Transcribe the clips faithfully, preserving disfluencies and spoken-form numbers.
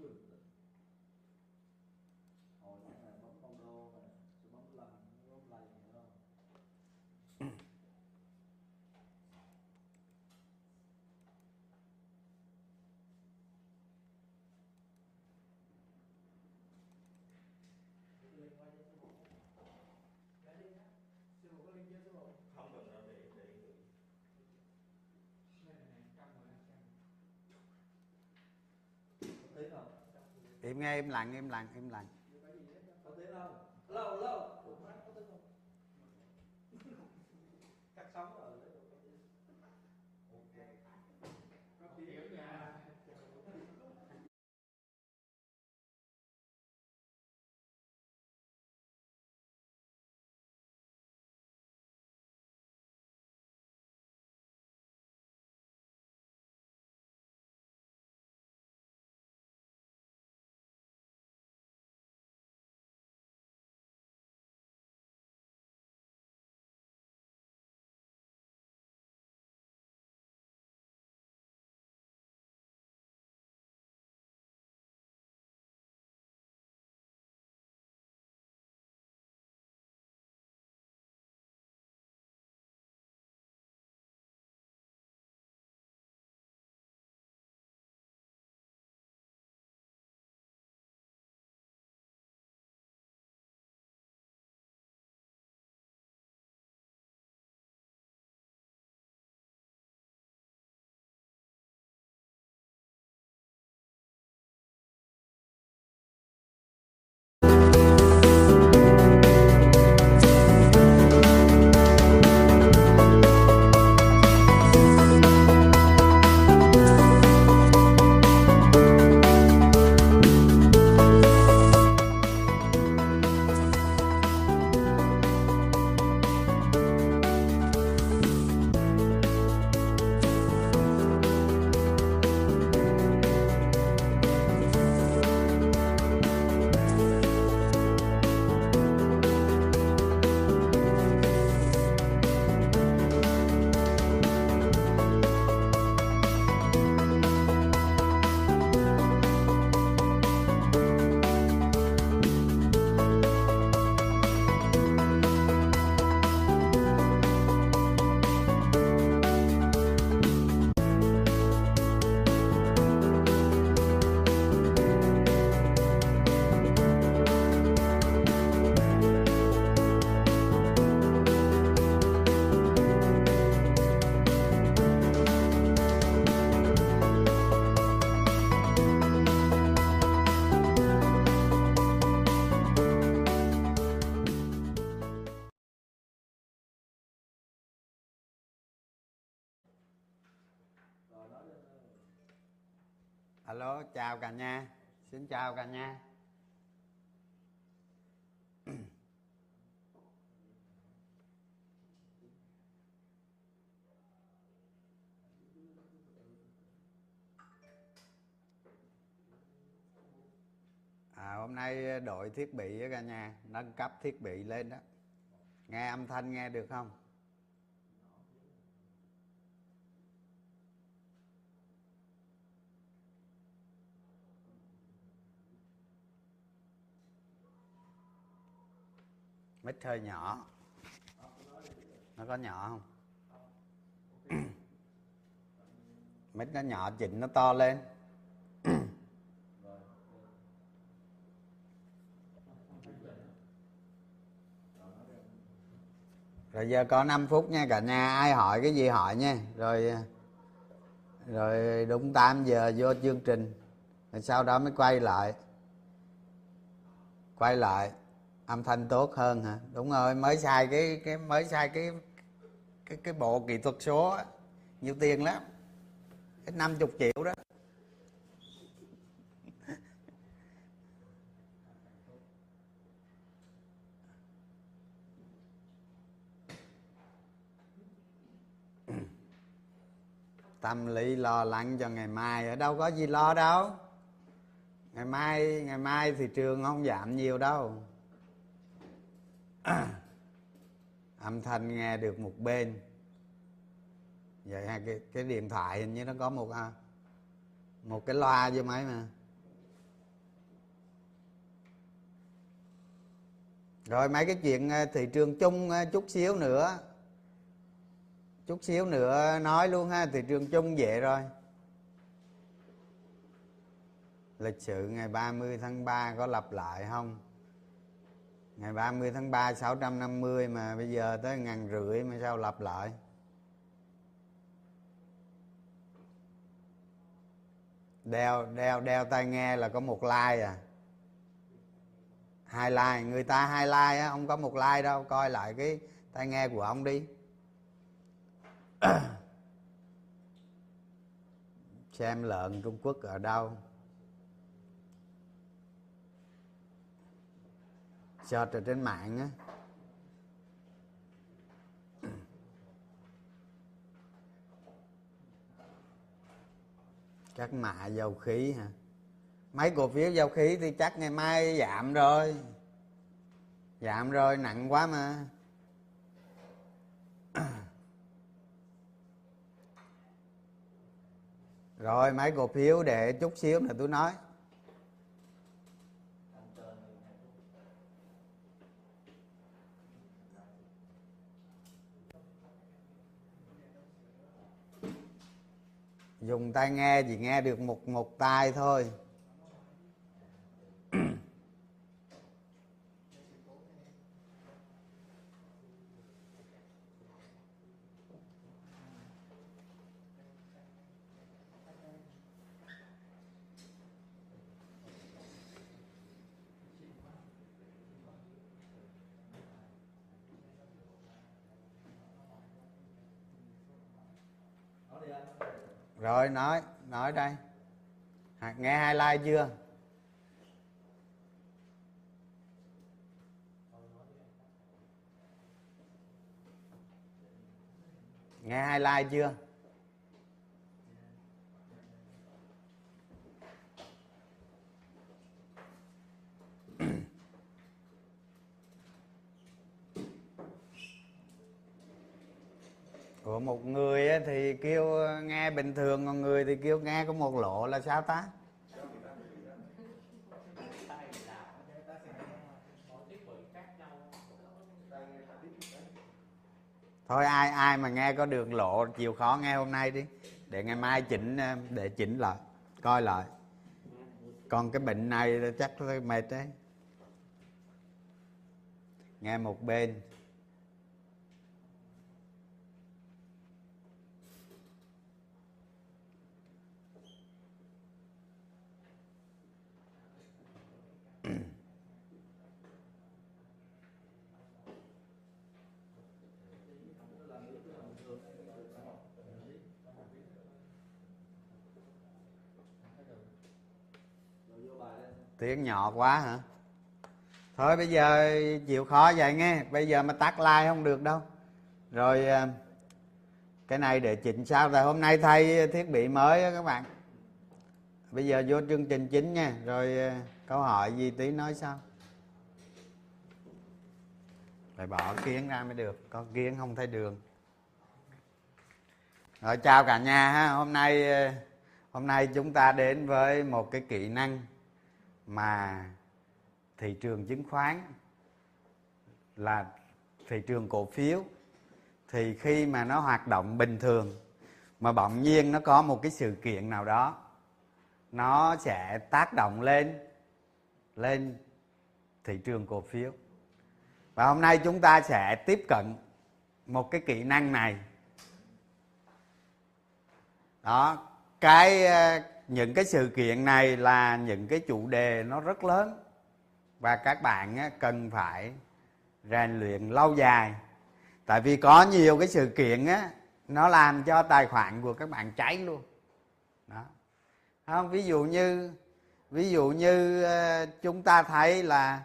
vườn rồi. Hồi nãy là bóng bao đô này, rồi bóng lằn, bóng lầy nữa không? Không cần đâu để để người. Này này này, trăm rồi anh xem. Tiếng không? Em nghe em lặng em lặng em lặng. Có tiếng không? Lâu lâu. Cũng mắt có tiếng không? Cắt sóng rồi. Ok. Nó chỉ điểm nhà. Alo, chào cả nhà, xin chào cả nhà. À, hôm nay đổi thiết bị với cả nhà, nâng cấp thiết bị lên đó. Nghe âm thanh nghe được không? Mít hơi nhỏ. Nó có nhỏ không? Mít nó nhỏ chỉnh nó to lên. Rồi giờ có năm phút nha cả nhà, ai hỏi cái gì hỏi nha. Rồi rồi đúng tám giờ vô chương trình. Rồi sau đó mới quay lại. Quay lại. Âm thanh tốt hơn hả? Đúng rồi, mới xài cái cái mới xài cái cái cái bộ kỹ thuật số á, nhiều tiền lắm. Cái năm mươi triệu đó. Tâm lý lo lắng cho ngày mai, ở đâu có gì lo đâu. Ngày mai ngày mai thị trường không giảm nhiều đâu. Âm thanh nghe được một bên vậy ha. Cái, cái điện thoại hình như nó có một một cái loa vô máy mà Rồi mấy cái chuyện thị trường chung chút xíu nữa, chút xíu nữa nói luôn ha. Thị trường chung vậy rồi. Lịch sử ngày ba mươi tháng ba có lặp lại không? Ngày ba mươi tháng ba sáu trăm năm mươi mà bây giờ tới ngàn rưỡi mà sao lặp lại? Đeo đeo đeo tai nghe là có một like à? Hai like, người ta hai like á, không có một like đâu, coi lại cái tai nghe của ông đi. Xem lợn Trung Quốc ở đâu? Search ở trên mạng á. Các mã dầu khí hả? Mấy cổ phiếu dầu khí thì chắc ngày mai giảm rồi. Giảm rồi, nặng quá mà. Rồi mấy cổ phiếu để chút xíu là tôi nói. Dùng tai nghe chỉ nghe được một một tai thôi. Rồi nói, nói đây. Nghe highlight chưa? Nghe highlight chưa? Của một người thì kêu nghe bình thường, còn người thì kêu nghe có một lộ là sao ta? Thôi ai ai mà nghe có được lộ chịu khó nghe hôm nay đi, để ngày mai chỉnh, để chỉnh lại coi lại. Còn cái bệnh này chắc mệt đấy. Nghe một bên. Tiếng nhỏ quá hả? Thôi bây giờ chịu khó vậy nghe. Bây giờ mà tắt like không được đâu. Rồi cái này để chỉnh sao. Tại hôm nay thay thiết bị mới đó các bạn. Bây giờ vô chương trình chính nha. Rồi câu hỏi gì tí nói sau. Phải bỏ kiến ra mới được. Có kiến không thấy đường. Rồi chào cả nhà ha. Hôm nay, hôm nay chúng ta đến với một cái kỹ năng mà thị trường chứng khoán là thị trường cổ phiếu, thì khi mà nó hoạt động bình thường mà bỗng nhiên nó có một cái sự kiện nào đó, nó sẽ tác động lên lên thị trường cổ phiếu. Và hôm nay chúng ta sẽ tiếp cận một cái kỹ năng này đó. Cái những cái sự kiện này là những cái chủ đề nó rất lớn, và các bạn cần phải rèn luyện lâu dài. Tại vì có nhiều cái sự kiện nó làm cho tài khoản của các bạn cháy luôn đó. Không, ví dụ như ví dụ như chúng ta thấy là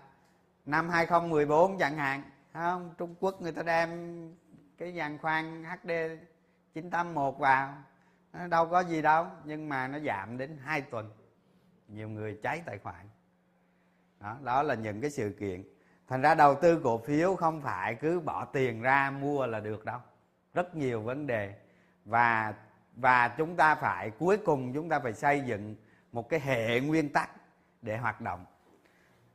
năm hai không một bốn chẳng hạn, không, Trung Quốc người ta đem cái giàn khoan H D chín tám một vào, nó đâu có gì đâu, nhưng mà nó giảm đến hai tuần, nhiều người cháy tài khoản đó. Đó là những cái sự kiện. Thành ra đầu tư cổ phiếu không phải cứ bỏ tiền ra mua là được đâu, rất nhiều vấn đề. Và và chúng ta phải, cuối cùng chúng ta phải xây dựng một cái hệ nguyên tắc để hoạt động.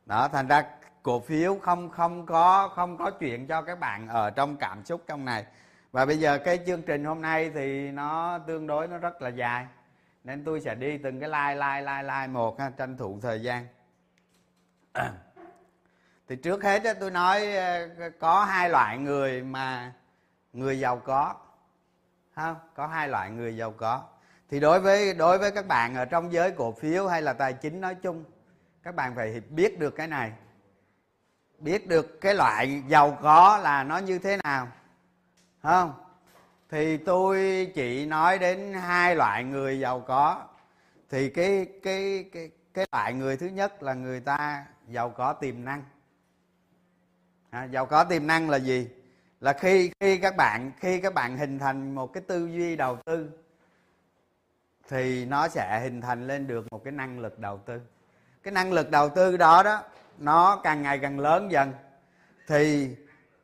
đó. Thành ra cổ phiếu không không có không có chuyện cho các bạn ở trong cảm xúc trong này. Và bây giờ cái chương trình hôm nay thì nó tương đối nó rất là dài, nên tôi sẽ đi từng cái like like like like một ha, tranh thủ thời gian. Thì trước hết tôi nói có hai loại người mà người giàu có, không có hai loại người giàu có. Thì đối với đối với các bạn ở trong giới cổ phiếu hay là tài chính nói chung, các bạn phải biết được cái này, biết được cái loại giàu có là nó như thế nào, không? Thì tôi chỉ nói đến hai loại người giàu có. Thì cái cái cái cái loại người thứ nhất là người ta giàu có tiềm năng. À, giàu có tiềm năng là gì? Là khi khi các bạn khi các bạn hình thành một cái tư duy đầu tư thì nó sẽ hình thành lên được một cái năng lực đầu tư. Cái năng lực đầu tư đó đó nó càng ngày càng lớn dần thì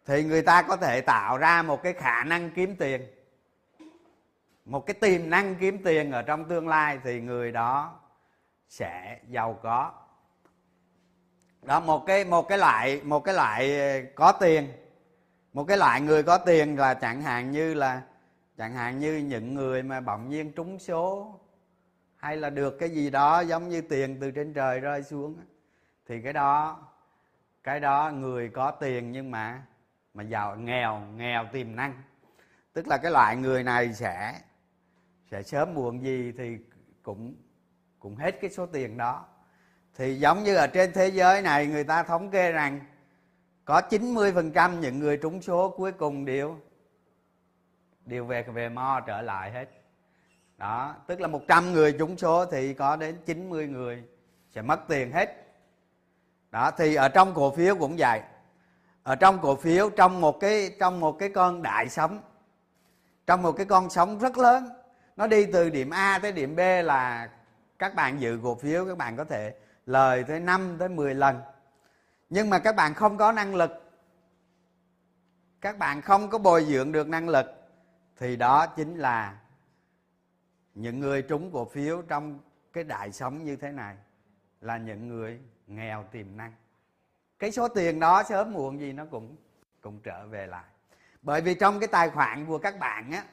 thì người ta có thể tạo ra một cái khả năng kiếm tiền, một cái tiềm năng kiếm tiền ở trong tương lai, thì người đó sẽ giàu có. Đó, một cái một cái loại một cái loại có tiền, một cái loại người có tiền là chẳng hạn như là chẳng hạn như những người mà bỗng nhiên trúng số hay là được cái gì đó giống như tiền từ trên trời rơi xuống, thì cái đó cái đó người có tiền nhưng mà mà giàu nghèo nghèo tiềm năng. Tức là cái loại người này sẽ sẽ sớm muộn gì thì cũng cũng hết cái số tiền đó. Thì giống như ở trên thế giới này, người ta thống kê rằng có chín mươi phần trăm những người trúng số cuối cùng đều đều về về mo trở lại hết. Đó, tức là một trăm người trúng số thì có đến chín mươi người sẽ mất tiền hết. Đó, thì ở trong cổ phiếu cũng vậy. Ở trong cổ phiếu, trong một cái trong một cái con đại sóng, trong một cái con sóng rất lớn, nó đi từ điểm A tới điểm B, là các bạn giữ cổ phiếu các bạn có thể lời tới năm tới mười lần. Nhưng mà các bạn không có năng lực, các bạn không có bồi dưỡng được năng lực, thì đó chính là những người trúng cổ phiếu trong cái đại sóng như thế này, là những người nghèo tiềm năng. Cái số tiền đó sớm muộn gì nó cũng cũng trở về lại. Bởi vì trong cái tài khoản của các bạn á,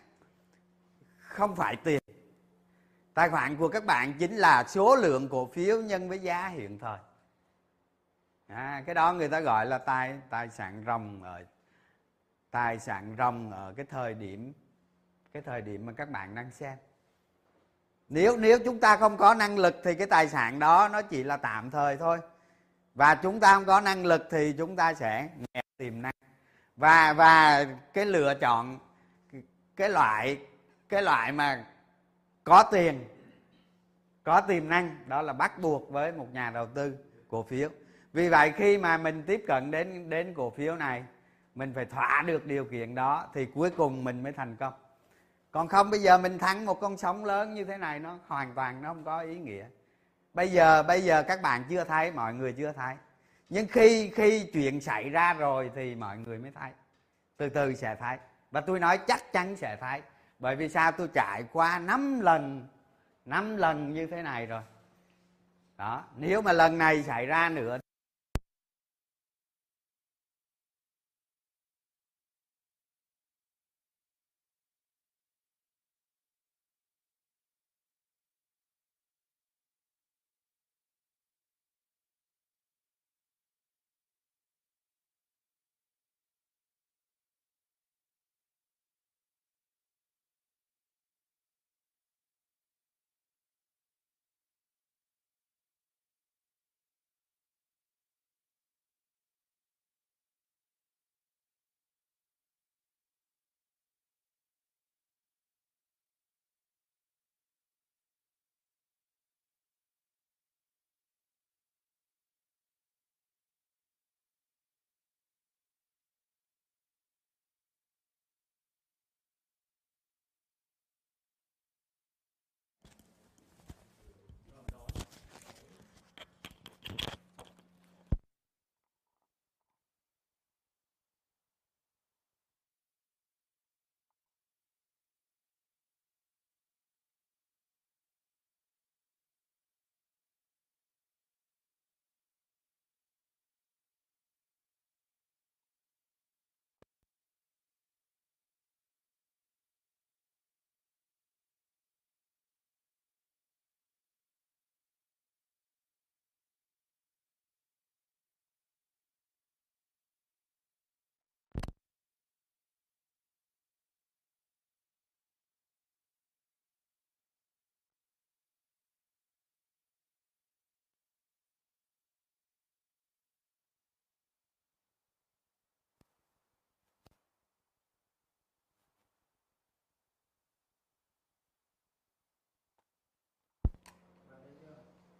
không phải tiền. Tài khoản của các bạn chính là số lượng cổ phiếu nhân với giá hiện thời. À, cái đó người ta gọi là tài tài sản ròng ở tài sản ròng ở cái thời điểm cái thời điểm mà các bạn đang xem. Nếu nếu chúng ta không có năng lực thì cái tài sản đó nó chỉ là tạm thời thôi. Và chúng ta không có năng lực thì chúng ta sẽ nghèo tiềm năng. Và và cái lựa chọn cái loại cái loại mà có tiền, có tiềm năng, đó là bắt buộc với một nhà đầu tư cổ phiếu. Vì vậy khi mà mình tiếp cận đến đến cổ phiếu này, mình phải thỏa được điều kiện đó thì cuối cùng mình mới thành công. Còn không, bây giờ mình thắng một con sóng lớn như thế này nó hoàn toàn nó không có ý nghĩa. Bây giờ bây giờ các bạn chưa thấy, mọi người chưa thấy. Nhưng khi khi chuyện xảy ra rồi thì mọi người mới thấy. Từ từ sẽ thấy. Và tôi nói chắc chắn sẽ thấy. Bởi vì sao? Tôi trải qua năm lần năm lần như thế này rồi. Đó, nếu mà lần này xảy ra nữa,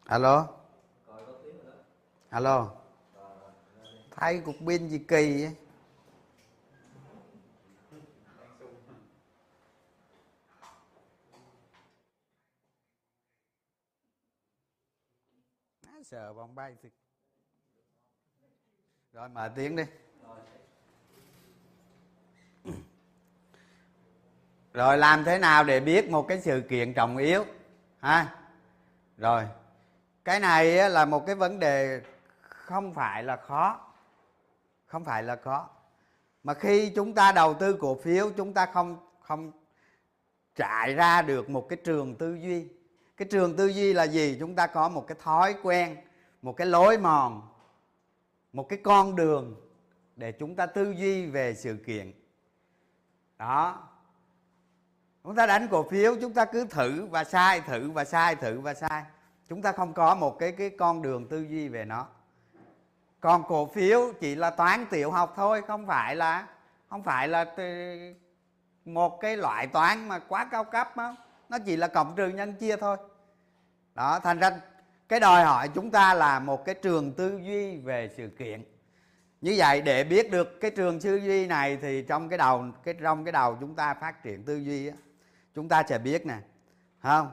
Alo. Alo. Thay cục pin gì kỳ vậy? Sợ bóng bay thì... Rồi mở tiếng đi. Rồi làm thế nào để biết một cái sự kiện trọng yếu ha? Rồi cái này là một cái vấn đề không phải là khó, không phải là khó, mà khi chúng ta đầu tư cổ phiếu chúng ta không không trải ra được một cái trường tư duy. Cái trường tư duy là gì? Chúng ta có một cái thói quen, một cái lối mòn, một cái con đường để chúng ta tư duy về sự kiện. Đó. Chúng ta đánh cổ phiếu, chúng ta cứ thử và sai, thử và sai, thử và sai. Chúng ta không có một cái, cái con đường tư duy về nó. Còn cổ phiếu chỉ là toán tiểu học thôi, không phải là, không phải là một cái loại toán mà quá cao cấp mà. Nó chỉ là cộng trừ nhân chia thôi. Đó, thành ra cái đòi hỏi chúng ta là một cái trường tư duy về sự kiện. Như vậy để biết được cái trường tư duy này thì trong cái đầu cái trong cái đầu chúng ta phát triển tư duy á, chúng ta sẽ biết nè. Không?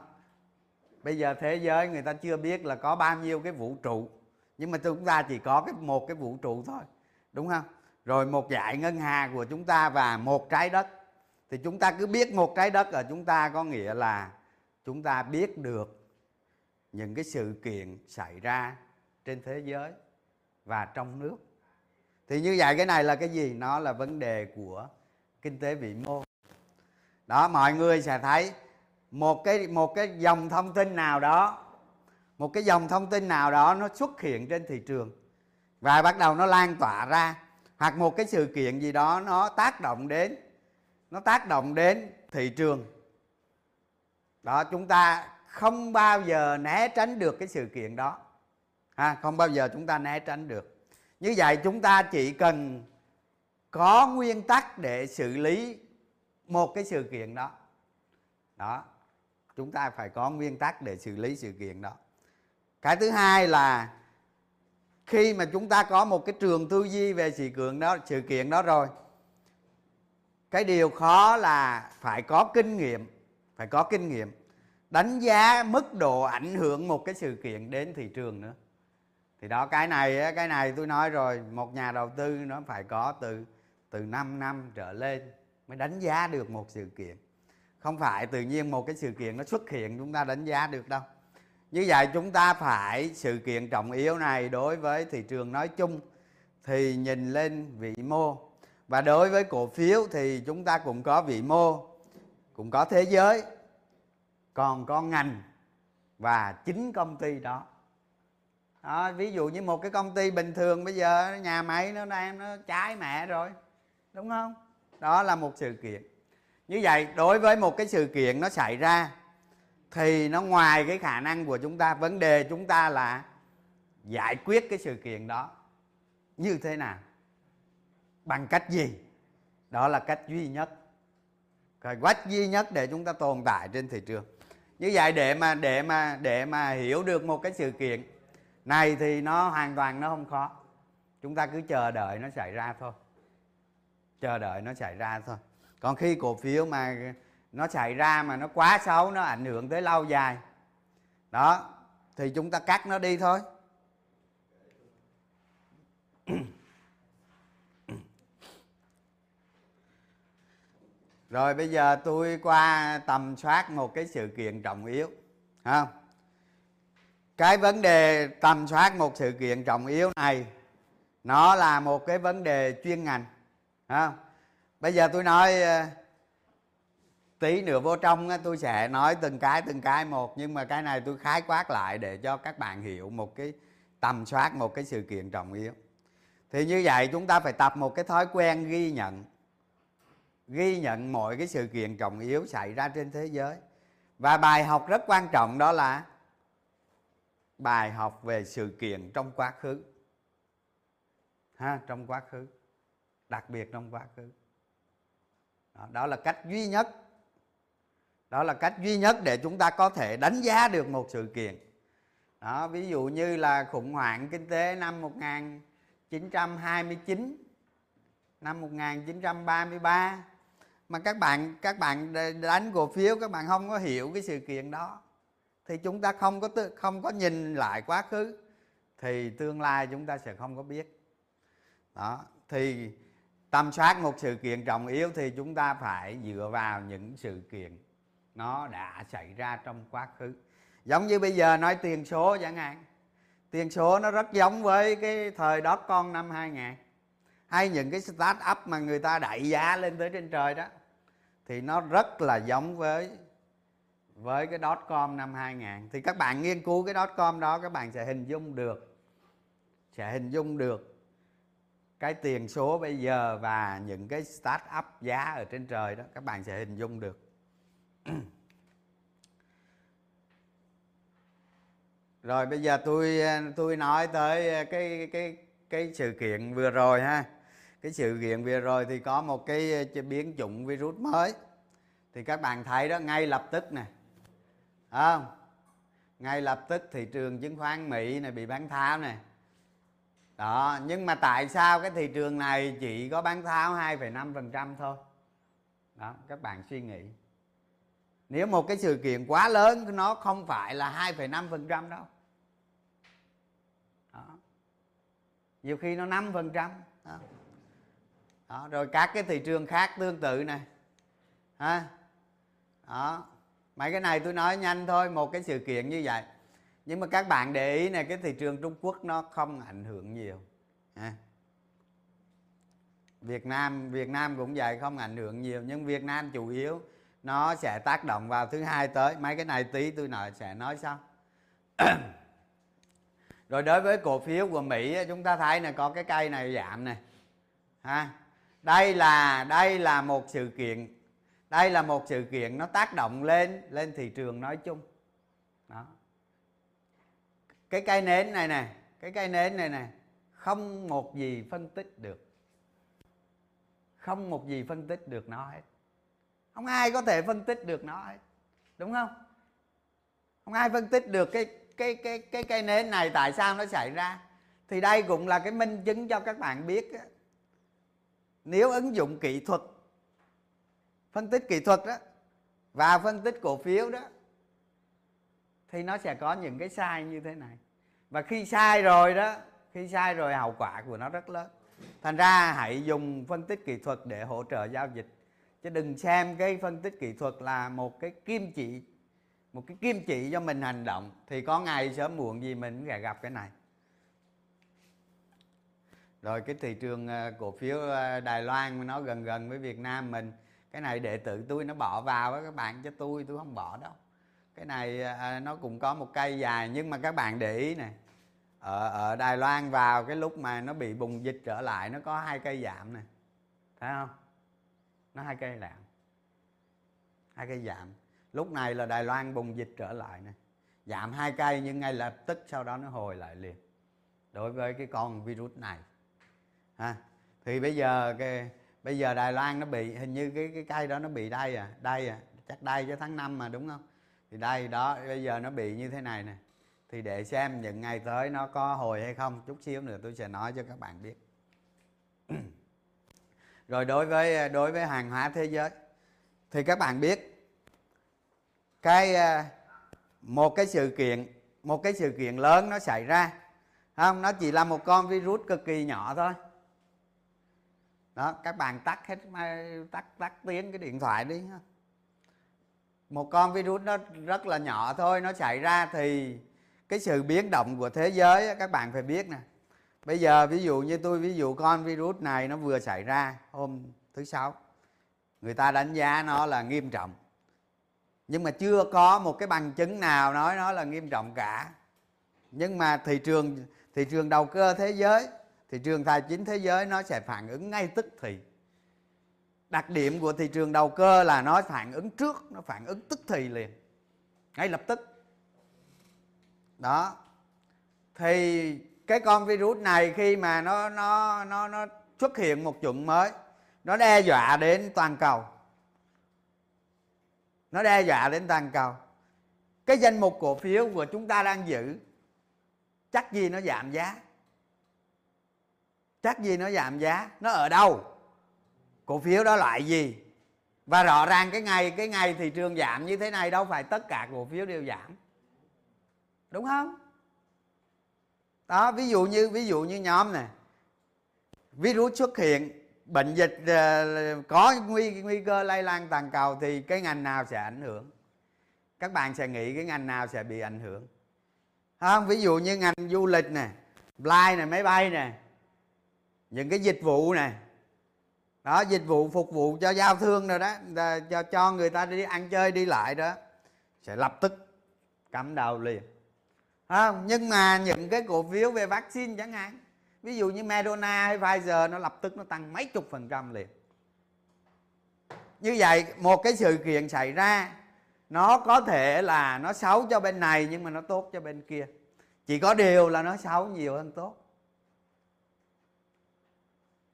Bây giờ thế giới người ta chưa biết là có bao nhiêu cái vũ trụ, nhưng mà chúng ta chỉ có cái một cái vũ trụ thôi, đúng không? Rồi một dải ngân hà của chúng ta và một trái đất. Thì chúng ta cứ biết một trái đất ở chúng ta có nghĩa là chúng ta biết được những cái sự kiện xảy ra trên thế giới và trong nước. Thì như vậy cái này là cái gì? Nó là vấn đề của kinh tế vĩ mô. Đó, mọi người sẽ thấy một cái, một cái dòng thông tin nào đó, một cái dòng thông tin nào đó nó xuất hiện trên thị trường và bắt đầu nó lan tỏa ra, hoặc một cái sự kiện gì đó nó tác động đến Nó tác động đến thị trường. Đó, chúng ta không bao giờ né tránh được cái sự kiện đó. Ha, không bao giờ chúng ta né tránh được. Như vậy chúng ta chỉ cần có nguyên tắc để xử lý một cái sự kiện đó. Đó, chúng ta phải có nguyên tắc để xử lý sự kiện đó. Cái thứ hai là khi mà chúng ta có một cái trường tư duy về sự kiện đó, sự kiện đó rồi, cái điều khó là phải có kinh nghiệm, phải có kinh nghiệm đánh giá mức độ ảnh hưởng một cái sự kiện đến thị trường nữa. Thì đó, cái này cái này tôi nói rồi, một nhà đầu tư nó phải có từ từ năm năm trở lên mới đánh giá được một sự kiện. Không phải tự nhiên một cái sự kiện nó xuất hiện chúng ta đánh giá được đâu. Như vậy chúng ta phải sự kiện trọng yếu này đối với thị trường nói chung thì nhìn lên vĩ mô. Và đối với cổ phiếu thì chúng ta cũng có vĩ mô, cũng có thế giới, còn có ngành và chính công ty đó. Đó, ví dụ như một cái công ty bình thường bây giờ nhà máy nó đang nó cháy mẹ rồi, đúng không? Đó là một sự kiện. Như vậy đối với một cái sự kiện nó xảy ra thì nó ngoài cái khả năng của chúng ta, vấn đề chúng ta là giải quyết cái sự kiện đó như thế nào, bằng cách gì. Đó là cách duy nhất, cái cách duy nhất để chúng ta tồn tại trên thị trường. Như vậy để mà để mà để mà hiểu được một cái sự kiện này thì nó hoàn toàn nó không khó. Chúng ta cứ chờ đợi nó xảy ra thôi, chờ đợi nó xảy ra thôi. Còn khi cổ phiếu mà nó xảy ra mà nó quá xấu, nó ảnh hưởng tới lâu dài đó, thì chúng ta cắt nó đi thôi. Rồi bây giờ tôi qua tầm soát một cái sự kiện trọng yếu. Không? Cái vấn đề tầm soát một sự kiện trọng yếu này nó là một cái vấn đề chuyên ngành. Không? Bây giờ tôi nói tí nữa vô trong tôi sẽ nói từng cái từng cái một, nhưng mà cái này tôi khái quát lại để cho các bạn hiểu một cái tầm soát một cái sự kiện trọng yếu. Thì như vậy chúng ta phải tập một cái thói quen ghi nhận ghi nhận mọi cái sự kiện trọng yếu xảy ra trên thế giới. Và bài học rất quan trọng đó là bài học về sự kiện trong quá khứ. Ha, trong quá khứ, đặc biệt trong quá khứ. Đó, đó là cách duy nhất. Đó là cách duy nhất để chúng ta có thể đánh giá được một sự kiện. Đó, ví dụ như là khủng hoảng kinh tế năm một nghìn chín trăm hai mươi chín, năm một nghìn chín trăm ba mươi ba, mà các bạn các bạn đánh cổ phiếu các bạn không có hiểu cái sự kiện đó thì chúng ta không có không có nhìn lại quá khứ thì tương lai chúng ta sẽ không có biết. Đó, thì tầm soát một sự kiện trọng yếu thì chúng ta phải dựa vào những sự kiện nó đã xảy ra trong quá khứ. Giống như bây giờ nói tiền số chẳng hạn, tiền số nó rất giống với cái thời dot con năm hai nghìn, hay những cái start up mà người ta đẩy giá lên tới trên trời đó thì nó rất là giống với với cái dot com năm hai nghìn. Thì các bạn nghiên cứu cái dot com đó, các bạn sẽ hình dung được sẽ hình dung được cái tiền số bây giờ và những cái start up giá ở trên trời đó, các bạn sẽ hình dung được. Rồi bây giờ tôi tôi nói tới cái cái cái sự kiện vừa rồi ha. Cái sự kiện vừa rồi thì có một cái biến chủng virus mới. Thì các bạn thấy đó, ngay lập tức nè. Không? Ngay lập tức thị trường chứng khoán Mỹ này bị bán tháo nè. Đó, nhưng mà tại sao cái thị trường này chỉ có bán tháo hai phẩy năm phần trăm thôi? Đó, các bạn suy nghĩ. Nếu một cái sự kiện quá lớn nó không phải là hai phẩy năm phần trăm đâu. Đó. Nhiều khi nó năm phần trăm. Đó. Đó, rồi các cái thị trường khác tương tự này. Ha. Đó. Mấy cái này tôi nói nhanh thôi, một cái sự kiện như vậy. Nhưng mà các bạn để ý này, cái thị trường Trung Quốc nó không ảnh hưởng nhiều. Ha. Việt Nam, Việt Nam cũng vậy, không ảnh hưởng nhiều, nhưng Việt Nam chủ yếu nó sẽ tác động vào thứ hai tới. Mấy cái này tí tôi nói sẽ nói sau. Rồi đối với cổ phiếu của Mỹ, chúng ta thấy là có cái cây này giảm này ha. Đây là đây là một sự kiện đây là một sự kiện nó tác động lên lên thị trường nói chung. Đó, cái cây nến này nè cái cây nến này nè không một gì phân tích được không một gì phân tích được nó hết. Không ai có thể phân tích được nó hết. Đúng không? Không ai phân tích được cái cái cái cái cây nến này tại sao nó xảy ra. Thì đây cũng là cái minh chứng cho các bạn biết, nếu ứng dụng kỹ thuật, phân tích kỹ thuật đó và phân tích cổ phiếu đó thì nó sẽ có những cái sai như thế này. Và khi sai rồi đó, khi sai rồi hậu quả của nó rất lớn. Thành ra hãy dùng phân tích kỹ thuật để hỗ trợ giao dịch, chứ đừng xem cái phân tích kỹ thuật là một cái kim chỉ một cái kim chỉ cho mình hành động. Thì có ngày sớm muộn gì mình cũng sẽ gặp cái này. Rồi cái thị trường cổ phiếu Đài Loan nó gần gần với Việt Nam mình, cái này đệ tử tôi nó bỏ vào các bạn, cho tôi tôi không bỏ đâu. Cái này nó cũng có một cây dài, nhưng mà các bạn để ý này, ở ở Đài Loan vào cái lúc mà nó bị bùng dịch trở lại, nó có hai cây giảm này, thấy không? Nó hai cây giảm, hai cây giảm. Lúc này là Đài Loan bùng dịch trở lại này, giảm hai cây, nhưng ngay lập tức sau đó nó hồi lại liền đối với cái con virus này. Ha. Thì bây giờ cái bây giờ Đài Loan nó bị, hình như cái cái cây đó nó bị đây à đây à chắc đây chứ tháng năm mà đúng không? Thì đây đó, bây giờ nó bị như thế này nè. Thì để xem những ngày tới nó có hồi hay không, chút xíu nữa tôi sẽ nói cho các bạn biết. Rồi đối với đối với hàng hóa thế giới thì các bạn biết, cái một cái sự kiện một cái sự kiện lớn nó xảy ra, không, nó chỉ là một con virus cực kỳ nhỏ thôi. Đó, các bạn tắt hết tắt tắt tiếng cái điện thoại đi. Một con virus nó rất là nhỏ thôi, nó xảy ra thì cái sự biến động của thế giới các bạn phải biết nè. Bây giờ ví dụ như tôi ví dụ con virus này nó vừa xảy ra hôm thứ Sáu, người ta đánh giá nó là nghiêm trọng, nhưng mà chưa có một cái bằng chứng nào nói nó là nghiêm trọng cả. Nhưng mà thị trường thị trường đầu cơ thế giới, thị trường tài chính thế giới nó sẽ phản ứng ngay tức thì. Đặc điểm của thị trường đầu cơ là nó phản ứng trước, nó phản ứng tức thì liền, ngay lập tức. Đó, thì cái con virus này khi mà nó nó nó nó xuất hiện một chủng mới, nó đe dọa đến toàn cầu. Nó đe dọa đến toàn cầu. Cái danh mục cổ phiếu của chúng ta đang giữ chắc gì nó giảm giá, chắc gì nó giảm giá, nó ở đâu, cổ phiếu đó loại gì. Và rõ ràng cái ngày cái ngày thị trường giảm như thế này đâu phải tất cả cổ phiếu đều giảm, đúng không? Đó, ví dụ như ví dụ như nhóm này, virus xuất hiện, bệnh dịch có nguy nguy cơ lây lan toàn cầu thì cái ngành nào sẽ ảnh hưởng? Các bạn sẽ nghĩ cái ngành nào sẽ bị ảnh hưởng? Không, ví dụ như ngành du lịch nè, fly này, máy bay nè, những cái dịch vụ này đó, dịch vụ phục vụ cho giao thương rồi đó, cho cho người ta đi ăn chơi đi lại đó, sẽ lập tức cắm đầu liền. Không, nhưng mà những cái cổ phiếu về vaccine chẳng hạn, ví dụ như Moderna hay Pfizer, nó lập tức nó tăng mấy chục phần trăm liền. Như vậy một cái sự kiện xảy ra nó có thể là nó xấu cho bên này nhưng mà nó tốt cho bên kia, chỉ có điều là nó xấu nhiều hơn tốt.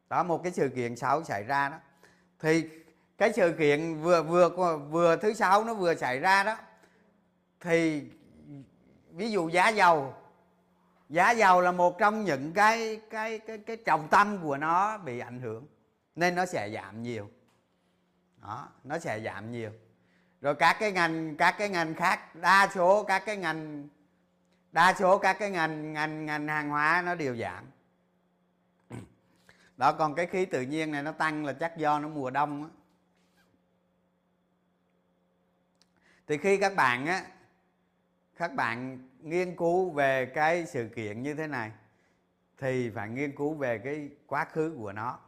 Đó, một cái sự kiện xấu xảy ra đó thì cái sự kiện vừa vừa vừa thứ sáu nó vừa xảy ra đó, thì ví dụ giá dầu, giá dầu là một trong những cái cái cái cái trọng tâm của nó bị ảnh hưởng nên nó sẽ giảm nhiều. Đó, nó sẽ giảm nhiều. Rồi các cái ngành các cái ngành khác, đa số các cái ngành đa số các cái ngành ngành ngành hàng hóa nó đều giảm. Đó, còn cái khí tự nhiên này nó tăng là chắc do nó mùa đông á. Thì khi các bạn á các bạn nghiên cứu về cái sự kiện như thế này thì phải nghiên cứu về cái quá khứ của nó.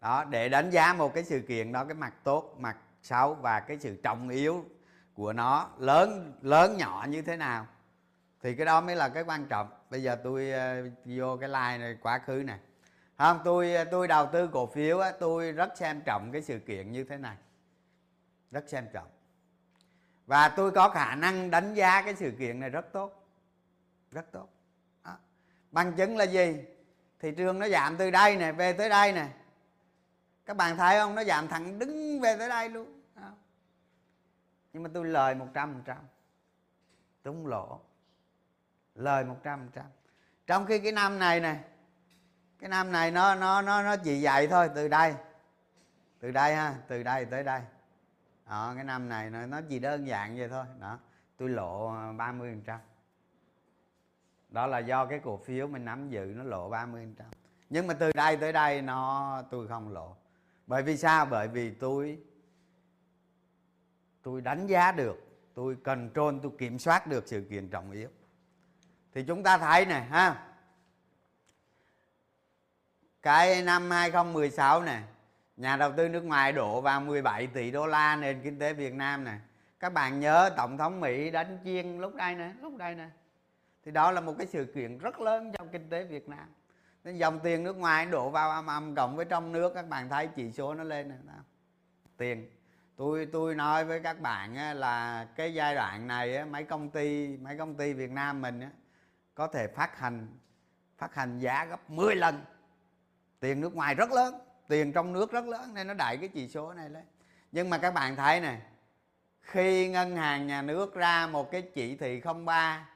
Đó, để đánh giá một cái sự kiện đó, cái mặt tốt, mặt xấu và cái sự trọng yếu của nó lớn lớn nhỏ như thế nào, thì cái đó mới là cái quan trọng. Bây giờ tôi uh, vô cái slide này, quá khứ này. Không, tôi tôi đầu tư cổ phiếu á, tôi rất xem trọng cái sự kiện như thế này, rất xem trọng, và tôi có khả năng đánh giá cái sự kiện này rất tốt, rất tốt. Đó. Bằng chứng là gì? Thị trường nó giảm từ đây nè về tới đây nè, các bạn thấy không? Nó giảm thẳng đứng về tới đây luôn. Đó. Nhưng mà tôi lời một trăm phần trăm, tôi không lỗ, lời một trăm phần trăm. Trong khi cái năm này nè, cái năm này nó nó nó nó chỉ vậy thôi, từ đây từ đây ha từ đây tới đây. Đó, cái năm này nó nó chỉ đơn giản vậy thôi. Đó, tôi lộ ba mươi phần trăm, đó là do cái cổ phiếu mình nắm giữ nó lộ ba mươi phần trăm. Nhưng mà từ đây tới đây nó tôi không lộ. Bởi vì sao? Bởi vì tôi tôi đánh giá được, tôi control, tôi kiểm soát được sự kiện trọng yếu. Thì chúng ta thấy này ha, cái năm hai không một sáu này, nhà đầu tư nước ngoài đổ vào mười bảy tỷ đô la nền kinh tế Việt Nam này. Các bạn nhớ Tổng thống Mỹ đánh chiên lúc đây nè, lúc đây nè. Thì đó là một cái sự kiện rất lớn trong kinh tế Việt Nam. Nên dòng tiền nước ngoài đổ vào âm âm cộng với trong nước, các bạn thấy chỉ số nó lên nè. Tiền, tôi tôi nói với các bạn là cái giai đoạn này mấy công ty mấy công ty Việt Nam mình có thể phát hành phát hành giá gấp mười lần. Tiền nước ngoài rất lớn, tiền trong nước rất lớn nên nó đẩy cái chỉ số này lên. Nhưng mà các bạn thấy này, khi ngân hàng nhà nước ra một cái chỉ thị không ba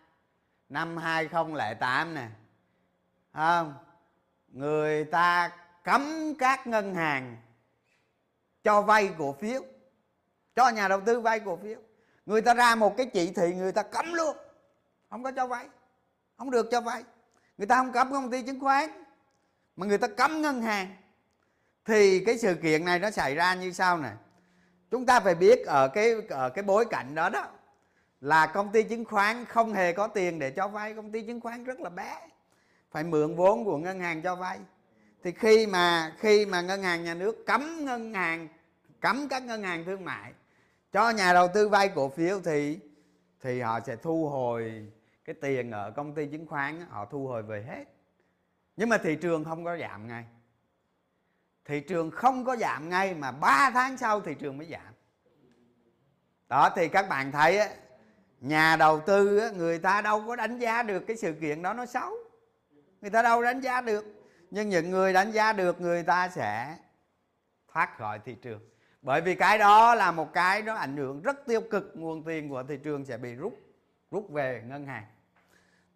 năm hai không không tám này, không, người ta cấm các ngân hàng cho vay cổ phiếu, cho nhà đầu tư vay cổ phiếu. Người ta ra một cái chỉ thị người ta cấm luôn, không có cho vay, không được cho vay. Người ta không cấm công ty chứng khoán mà người ta cấm ngân hàng. Thì cái sự kiện này nó xảy ra như sau này. Chúng ta phải biết ở cái ở cái bối cảnh đó đó là công ty chứng khoán không hề có tiền để cho vay, công ty chứng khoán rất là bé, phải mượn vốn của ngân hàng cho vay. Thì khi mà khi mà ngân hàng nhà nước cấm ngân hàng cấm các ngân hàng thương mại cho nhà đầu tư vay cổ phiếu thì thì họ sẽ thu hồi cái tiền ở công ty chứng khoán, họ thu hồi về hết. Nhưng mà thị trường không có giảm ngay. Thị trường không có giảm ngay mà ba tháng sau thị trường mới giảm. Đó, thì các bạn thấy á, nhà đầu tư á, người ta đâu có đánh giá được cái sự kiện đó nó xấu. Người ta đâu đánh giá được. Nhưng những người đánh giá được, người ta sẽ thoát khỏi thị trường. Bởi vì cái đó là một cái nó ảnh hưởng rất tiêu cực, nguồn tiền của thị trường sẽ bị rút rút về ngân hàng.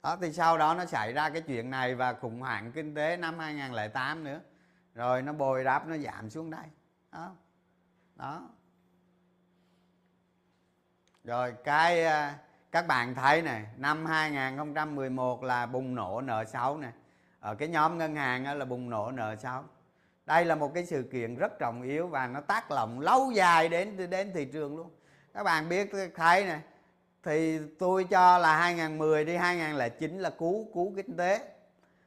đó. Thì sau đó nó xảy ra cái chuyện này và khủng hoảng kinh tế năm hai không không tám nữa, rồi nó bồi đắp, nó giảm xuống đây đó, đó. Rồi cái các bạn thấy này, năm hai không một một là bùng nổ N sáu này, ở cái nhóm ngân hàng là bùng nổ N sáu. Đây là một cái sự kiện rất trọng yếu và nó tác động lâu dài đến đến thị trường luôn. Các bạn biết thấy này, thì tôi cho là hai không một không đi hai không không chín là cứu cứu kinh tế.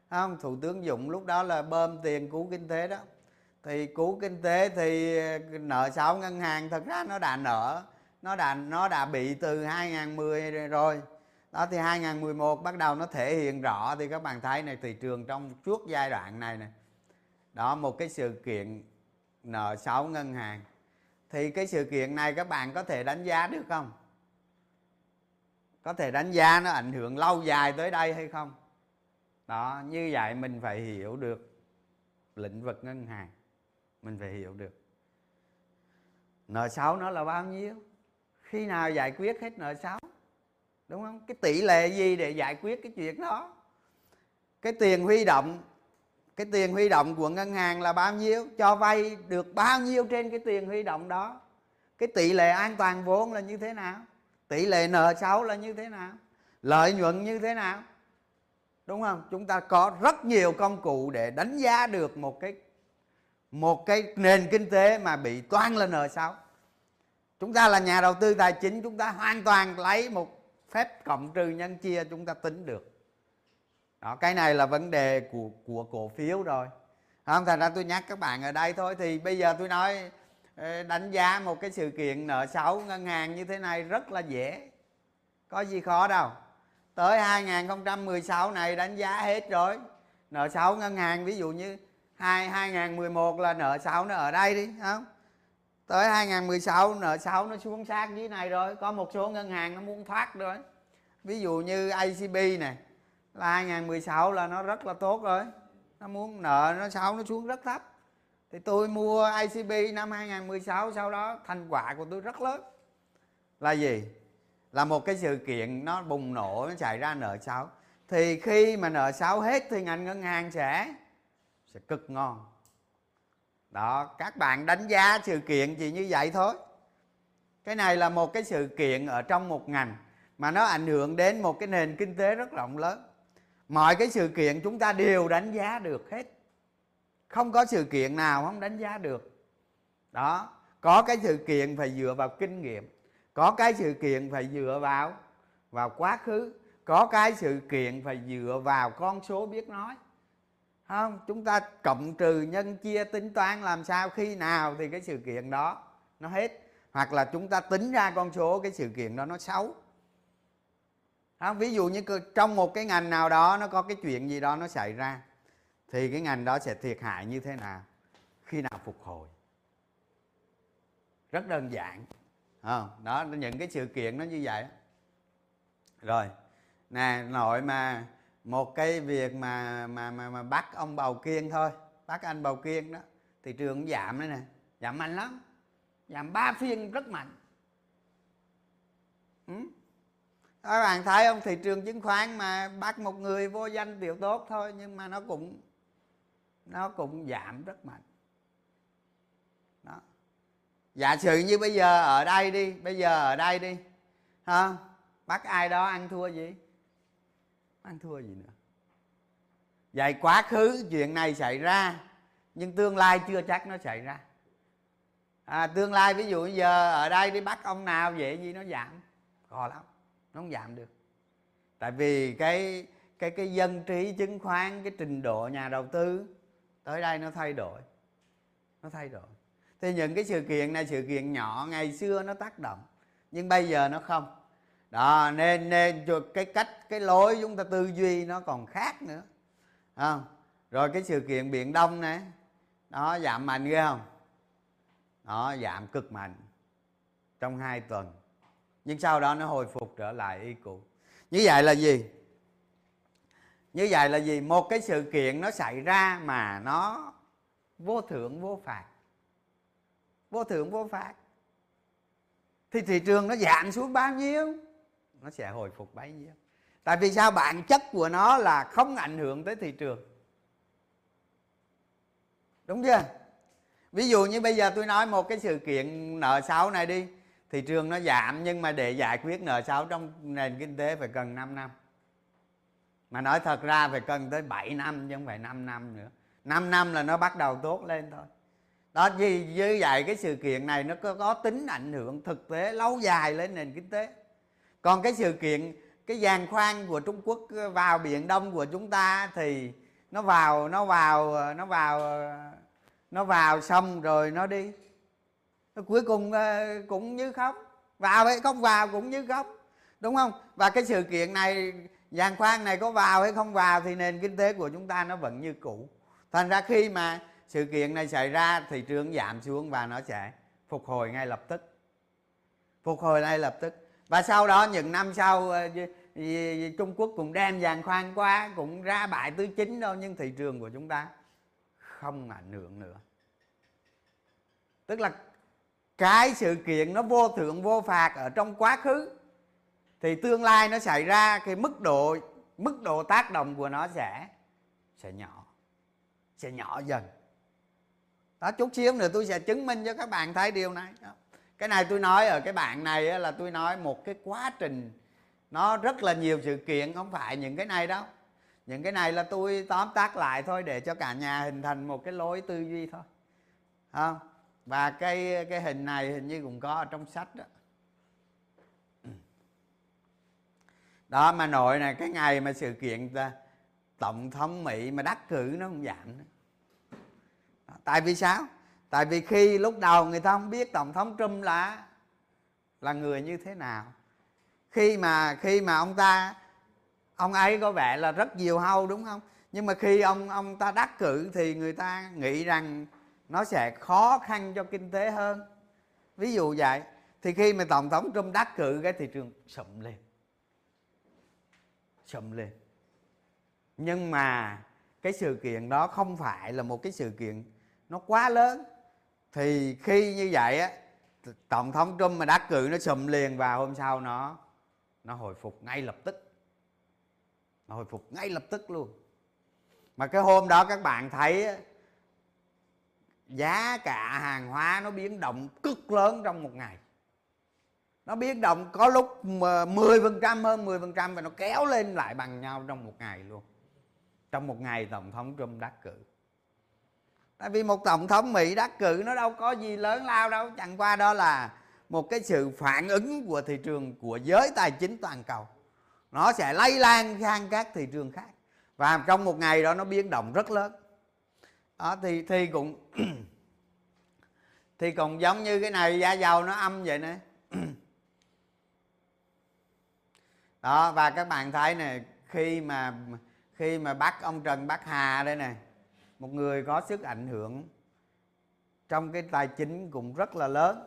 Không, Thủ tướng Dũng lúc đó là bơm tiền cứu kinh tế đó. Thì cứu kinh tế thì nợ xấu ngân hàng thật ra nó đã nợ, nó đã nó đã bị từ hai không một không rồi. Đó thì hai không một một bắt đầu nó thể hiện rõ, thì các bạn thấy này, thị trường trong suốt giai đoạn này này. Đó, một cái sự kiện nợ xấu ngân hàng. Thì cái sự kiện này các bạn có thể đánh giá được không? Có thể đánh giá nó ảnh hưởng lâu dài tới đây hay không? Đó, như vậy mình phải hiểu được lĩnh vực ngân hàng. Mình phải hiểu được N sáu nó là bao nhiêu? Khi nào giải quyết hết N sáu? Đúng không? Cái tỷ lệ gì để giải quyết cái chuyện đó? Cái tiền huy động, cái tiền huy động của ngân hàng là bao nhiêu? Cho vay được bao nhiêu trên cái tiền huy động đó? Cái tỷ lệ an toàn vốn là như thế nào? Tỷ lệ N sáu là như thế nào? Lợi nhuận như thế nào? Đúng không? Chúng ta có rất nhiều công cụ để đánh giá được một cái một cái nền kinh tế mà bị toan là N sáu. Chúng ta là nhà đầu tư tài chính, chúng ta hoàn toàn lấy một phép cộng trừ nhân chia chúng ta tính được. Đó, cái này là vấn đề của của cổ phiếu rồi. Không, thành ra tôi nhắc các bạn ở đây thôi. Thì bây giờ tôi nói đánh giá một cái sự kiện N sáu ngân hàng như thế này rất là dễ. Có gì khó đâu. Tới hai không một sáu này đánh giá hết rồi. N sáu ngân hàng ví dụ như hai không một một là N sáu nó ở đây đi, không? Tới hai không một sáu N sáu nó xuống sát dưới này rồi, có một số ngân hàng nó muốn thoát rồi. Ví dụ như a xê bê này là hai không một sáu là nó rất là tốt rồi. Nó muốn nợ nó sáu nó xuống rất thấp. Thì tôi mua a xê bê năm hai không một sáu, sau đó thành quả của tôi rất lớn. Là gì? Là một cái sự kiện nó bùng nổ, nó xảy ra N sáu. Thì khi mà N sáu hết thì ngành ngân hàng sẽ sẽ cực ngon. Đó, các bạn đánh giá sự kiện gì như vậy thôi. Cái này là một cái sự kiện ở trong một ngành mà nó ảnh hưởng đến một cái nền kinh tế rất rộng lớn. Mọi cái sự kiện chúng ta đều đánh giá được hết. Không có sự kiện nào không đánh giá được. Đó, có cái sự kiện phải dựa vào kinh nghiệm, có cái sự kiện phải dựa vào vào quá khứ, có cái sự kiện phải dựa vào con số biết nói. Không, chúng ta cộng trừ nhân chia tính toán làm sao khi nào thì cái sự kiện đó nó hết, hoặc là chúng ta tính ra con số cái sự kiện đó nó xấu. Không, ví dụ như trong một cái ngành nào đó nó có cái chuyện gì đó nó xảy ra thì cái ngành đó sẽ thiệt hại như thế nào, khi nào phục hồi, rất đơn giản. Không, đó, những cái sự kiện nó như vậy. Rồi nè, nội mà một cái việc mà mà mà, mà bắt ông Bầu Kiên thôi, bắt anh Bầu Kiên đó, thị trường giảm đấy nè, giảm mạnh lắm, giảm ba phiên rất mạnh. Ừ? Các bạn thấy không, thị trường chứng khoán mà bắt một người vô danh tiểu tốt thôi nhưng mà nó cũng nó cũng giảm rất mạnh. Đó. Giả sử như bây giờ ở đây đi, bây giờ ở đây đi, ha, bắt ai đó ăn thua gì? Ăn thua gì nữa. Vậy quá khứ chuyện này xảy ra nhưng tương lai chưa chắc nó xảy ra. À, tương lai ví dụ giờ ở đây đi bắt ông nào vậy gì nó giảm, khó lắm, nó không giảm được. Tại vì cái cái cái dân trí chứng khoán, cái trình độ nhà đầu tư tới đây nó thay đổi, nó thay đổi. Thì những cái sự kiện này, sự kiện nhỏ ngày xưa nó tác động nhưng bây giờ nó không. Đó, nên nên cái cách cái lối chúng ta tư duy nó còn khác nữa. À, rồi cái sự kiện Biển Đông này nó giảm mạnh ghê không? Nó giảm cực mạnh trong hai tuần nhưng sau đó nó hồi phục trở lại y cũ. Như vậy là gì? Như vậy là gì? Một cái sự kiện nó xảy ra mà nó vô thưởng vô phạt, vô thưởng vô phạt thì thị trường nó giảm xuống bao nhiêu nó sẽ hồi phục bấy nhiêu. Tại vì sao? Bản chất của nó là không ảnh hưởng tới thị trường. Đúng chưa? Ví dụ như bây giờ tôi nói một cái sự kiện nợ xấu này đi. Thị trường nó giảm, nhưng mà để giải quyết nợ xấu trong nền kinh tế phải cần năm năm. Mà nói thật ra phải cần tới bảy năm chứ không phải năm năm nữa. năm năm là nó bắt đầu tốt lên thôi. Đó, vì như vậy cái sự kiện này nó có, có tính ảnh hưởng thực tế lâu dài lên nền kinh tế. Còn cái sự kiện, cái giàn khoan của Trung Quốc vào Biển Đông của chúng ta thì nó vào, nó vào, nó vào, nó vào xong rồi nó đi. Nó cuối cùng cũng như không. Vào hay không vào cũng như không. Đúng không? Và cái sự kiện này, giàn khoan này có vào hay không vào thì nền kinh tế của chúng ta nó vẫn như cũ. Thành ra khi mà sự kiện này xảy ra, thị trường giảm xuống và nó sẽ phục hồi ngay lập tức. Phục hồi ngay lập tức. Và sau đó những năm sau Trung Quốc cũng đem giàn khoan qua, cũng ra bãi thứ chín đâu, nhưng thị trường của chúng ta không ảnh hưởng nữa. Tức là cái sự kiện nó vô thưởng vô phạt ở trong quá khứ thì tương lai nó xảy ra, cái mức độ mức độ tác động của nó sẽ sẽ nhỏ, sẽ nhỏ dần. Đó, chút xíu nữa tôi sẽ chứng minh cho các bạn thấy điều này. Đó. Cái này tôi nói ở cái bảng này là tôi nói một cái quá trình, nó rất là nhiều sự kiện, không phải những cái này đâu. Những cái này là tôi tóm tắt lại thôi để cho cả nhà hình thành một cái lối tư duy thôi. Không? Và cái cái hình này hình như cũng có ở trong sách đó. Đó, mà nội này, cái ngày mà sự kiện Tổng thống Mỹ mà đắc cử nó không giảm nữa. Tại vì sao? Tại vì khi lúc đầu người ta không biết Tổng thống Trump là là người như thế nào. Khi mà khi mà ông ta ông ấy có vẻ là rất diều hâu, đúng không? Nhưng mà khi ông ông ta đắc cử thì người ta nghĩ rằng nó sẽ khó khăn cho kinh tế hơn. Ví dụ vậy, thì khi mà Tổng thống Trump đắc cử cái thị trường sụm lên. Sụm lên. Nhưng mà cái sự kiện đó không phải là một cái sự kiện nó quá lớn. Thì khi như vậy á, Tổng thống Trump mà đắc cử nó sụm liền, và hôm sau nó nó hồi phục ngay lập tức. Nó hồi phục ngay lập tức luôn. Mà cái hôm đó các bạn thấy á, giá cả hàng hóa nó biến động cực lớn trong một ngày. Nó biến động có lúc mười phần trăm, hơn mười phần trăm, và nó kéo lên lại bằng nhau trong một ngày luôn. Trong một ngày Tổng thống Trump đắc cử. Tại vì một Tổng thống Mỹ đắc cử nó đâu có gì lớn lao đâu. Chẳng qua đó là một cái sự phản ứng của thị trường, của giới tài chính toàn cầu. Nó sẽ lây lan sang các thị trường khác. Và trong một ngày đó nó biến động rất lớn. Đó, thì, thì cũng thì cũng giống như cái này, giá dầu nó âm vậy nè. Đó, và các bạn thấy này, khi mà khi mà bắt ông Trần Bắc Hà đây này, một người có sức ảnh hưởng trong cái tài chính cũng rất là lớn,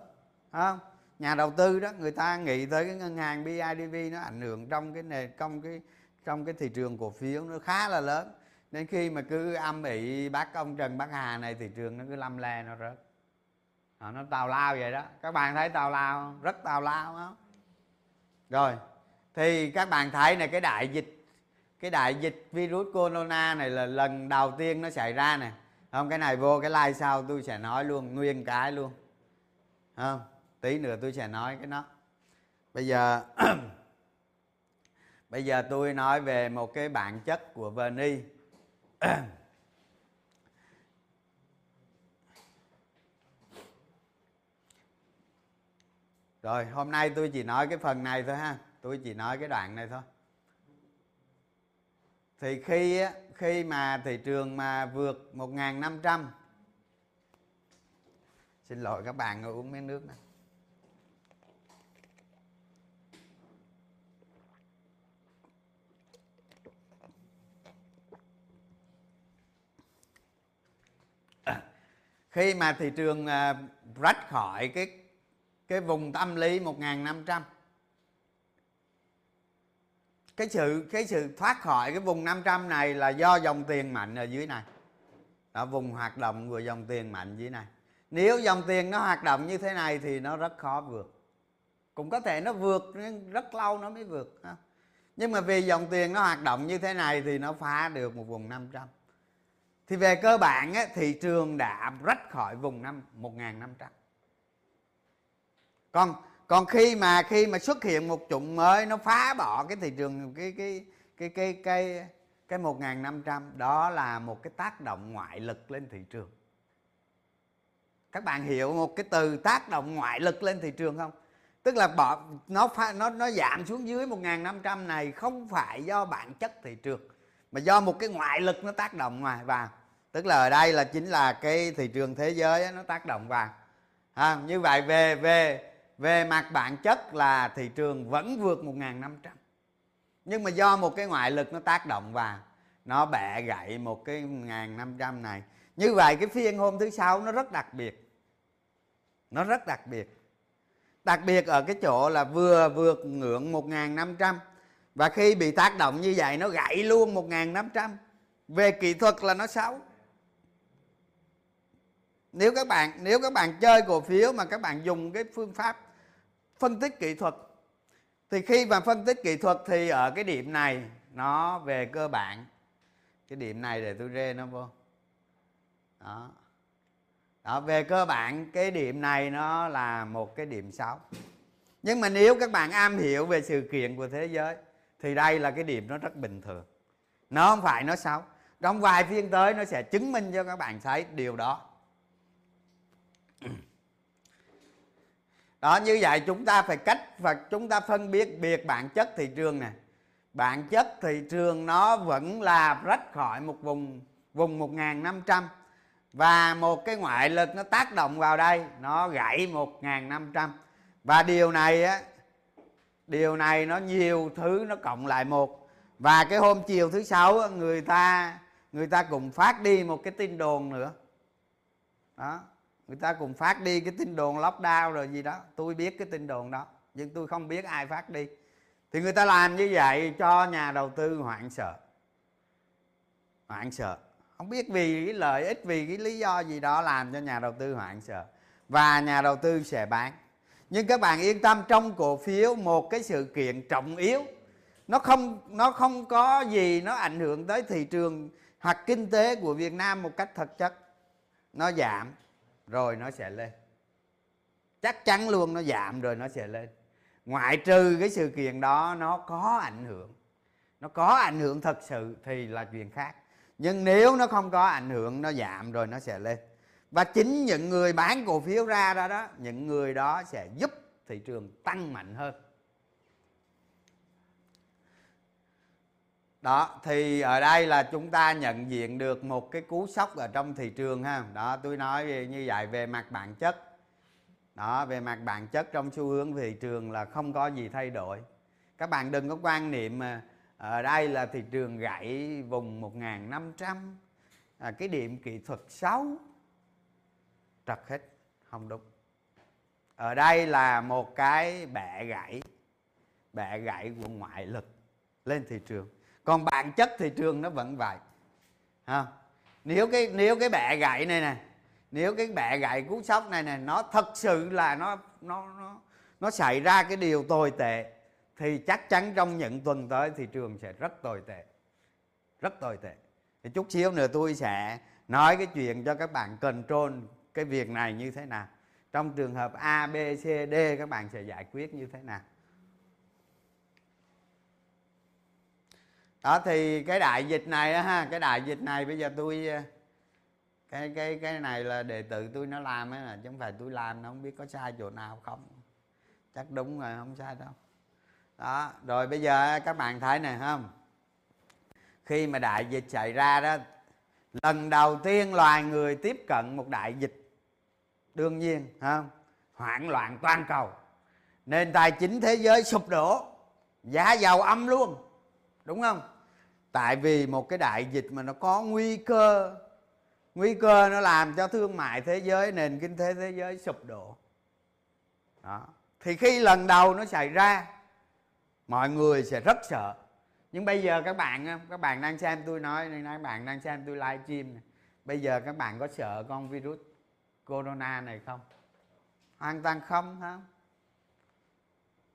không? Nhà đầu tư đó, người ta nghĩ tới cái ngân hàng bê i đê vê nó ảnh hưởng trong cái nền trong cái trong cái thị trường cổ phiếu nó khá là lớn. Nên khi mà cứ âm ỉ bác ông Trần Bắc Hà này, thị trường nó cứ lăm le, nó rớt. Đó, nó tào lao vậy đó. Các bạn thấy tào lao không? Rất tào lao đó. Rồi, thì các bạn thấy này, cái đại dịch cái đại dịch virus corona này là lần đầu tiên nó xảy ra nè. Không, cái này vô cái like sau tôi sẽ nói luôn, nguyên cái luôn. Không, tí nữa tôi sẽ nói cái nó. Bây giờ bây giờ tôi nói về một cái bản chất của Verni. Rồi, hôm nay tôi chỉ nói cái phần này thôi ha. Tôi chỉ nói cái đoạn này thôi. Thì khi khi mà thị trường mà vượt một nghìn năm trăm, xin lỗi các bạn, ngồi uống miếng nước này. Khi mà thị trường rách khỏi cái cái vùng tâm lý một nghìn năm trăm, cái sự cái sự thoát khỏi cái vùng năm trăm này là do dòng tiền mạnh ở dưới này. Đó, vùng hoạt động của dòng tiền mạnh dưới này. Nếu dòng tiền nó hoạt động như thế này thì nó rất khó vượt. Cũng có thể nó vượt nhưng rất lâu nó mới vượt. Nhưng mà vì dòng tiền nó hoạt động như thế này thì nó phá được một vùng năm trăm. Thì về cơ bản á, thị trường đã rách khỏi vùng năm một nghìn năm trăm. Còn còn khi mà khi mà xuất hiện một chủng mới nó phá bỏ cái thị trường cái cái cái cái cái cái một nghìn năm trăm, đó là một cái tác động ngoại lực lên thị trường. Các bạn hiểu một cái từ tác động ngoại lực lên thị trường không? Tức là bỏ nó nó nó giảm xuống dưới một nghìn năm trăm này không phải do bản chất thị trường mà do một cái ngoại lực nó tác động ngoài vào. Tức là ở đây là chính là cái thị trường thế giới nó tác động vào. À, như vậy về về về mặt bản chất là thị trường vẫn vượt một nghìn năm trăm. Nhưng mà do một cái ngoại lực nó tác động vào, nó bẻ gãy một cái một nghìn năm trăm này. Như vậy cái phiên hôm thứ sáu nó rất đặc biệt. Nó rất đặc biệt. Đặc biệt ở cái chỗ là vừa vượt ngưỡng một nghìn năm trăm và khi bị tác động như vậy nó gãy luôn một nghìn năm trăm. Về kỹ thuật là nó xấu. Nếu các bạn nếu các bạn chơi cổ phiếu mà các bạn dùng cái phương pháp phân tích kỹ thuật thì khi mà phân tích kỹ thuật thì ở cái điểm này nó về cơ bản cái điểm này để tôi rê nó vô. Đó. Đó, về cơ bản cái điểm này nó là một cái điểm xấu. Nhưng mà nếu các bạn am hiểu về sự kiện của thế giới thì đây là cái điểm nó rất bình thường. Nó không phải nó xấu. Trong vài phiên tới nó sẽ chứng minh cho các bạn thấy điều đó. Đó, như vậy chúng ta phải cách và chúng ta phân biệt biệt bản chất thị trường nè. Bản chất thị trường nó vẫn là rách khỏi một vùng vùng một nghìn năm trăm. Và một cái ngoại lực nó tác động vào đây, nó gãy một nghìn năm trăm. Và điều này á, điều này nó nhiều thứ nó cộng lại một. Và cái hôm chiều thứ sáu người ta người ta cùng phát đi một cái tin đồn nữa. Đó, người ta cùng phát đi cái tin đồn lockdown rồi gì đó. Tôi biết cái tin đồn đó, nhưng tôi không biết ai phát đi. Thì người ta làm như vậy cho nhà đầu tư hoảng sợ. Hoảng sợ. Không biết vì cái lợi ích, vì cái lý do gì đó làm cho nhà đầu tư hoảng sợ. Và nhà đầu tư sẽ bán. Nhưng các bạn yên tâm, trong cổ phiếu một cái sự kiện trọng yếu, Nó không, nó không có gì nó ảnh hưởng tới thị trường hoặc kinh tế của Việt Nam một cách thực chất. Nó giảm rồi nó sẽ lên. Chắc chắn luôn, nó giảm rồi nó sẽ lên. Ngoại trừ cái sự kiện đó nó có ảnh hưởng. Nó có ảnh hưởng thật sự thì là chuyện khác. Nhưng nếu nó không có ảnh hưởng, nó giảm rồi nó sẽ lên. Và chính những người bán cổ phiếu ra đó, đó những người đó sẽ giúp thị trường tăng mạnh hơn. Đó, thì ở đây là chúng ta nhận diện được một cái cú sốc ở trong thị trường ha. Đó, tôi nói như vậy về mặt bản chất. Đó, về mặt bản chất trong xu hướng thị trường là không có gì thay đổi. Các bạn đừng có quan niệm mà ở đây là thị trường gãy vùng một nghìn năm trăm, à, cái điểm kỹ thuật xấu, trật hết, không đúng. Ở đây là một cái bẻ gãy, bẻ gãy của ngoại lực lên thị trường. Còn bản chất thị trường nó vẫn vậy. Ha? Nếu cái nếu cái bẻ gãy này nè, nếu cái bẻ gãy cú sốc này nè, nó thật sự là nó nó nó nó xảy ra cái điều tồi tệ, thì chắc chắn trong những tuần tới thị trường sẽ rất tồi tệ. Rất tồi tệ. Thì chút xíu nữa tôi sẽ nói cái chuyện cho các bạn control cái việc này như thế nào. Trong trường hợp A, B, C, D các bạn sẽ giải quyết như thế nào. Đó, thì cái đại dịch này ha, cái đại dịch này bây giờ tôi cái cái cái này là đệ tử tôi nó làm ấy là, chứ không phải tôi làm, nó không biết có sai chỗ nào không. Chắc đúng rồi, không sai đâu. Đó, rồi bây giờ các bạn thấy này không? Khi mà đại dịch xảy ra đó, lần đầu tiên loài người tiếp cận một đại dịch. Đương nhiên, không? Hoảng loạn toàn cầu. Nền tài chính thế giới sụp đổ, giá dầu âm luôn. Đúng không? Tại vì một cái đại dịch mà nó có nguy cơ. Nguy cơ nó làm cho thương mại thế giới, nền kinh tế thế giới sụp đổ. Đó. Thì khi lần đầu nó xảy ra, mọi người sẽ rất sợ. Nhưng bây giờ các bạn các bạn đang xem tôi nói, các bạn đang xem tôi live stream này. Bây giờ các bạn có sợ con virus corona này không? Hoàn toàn không, không?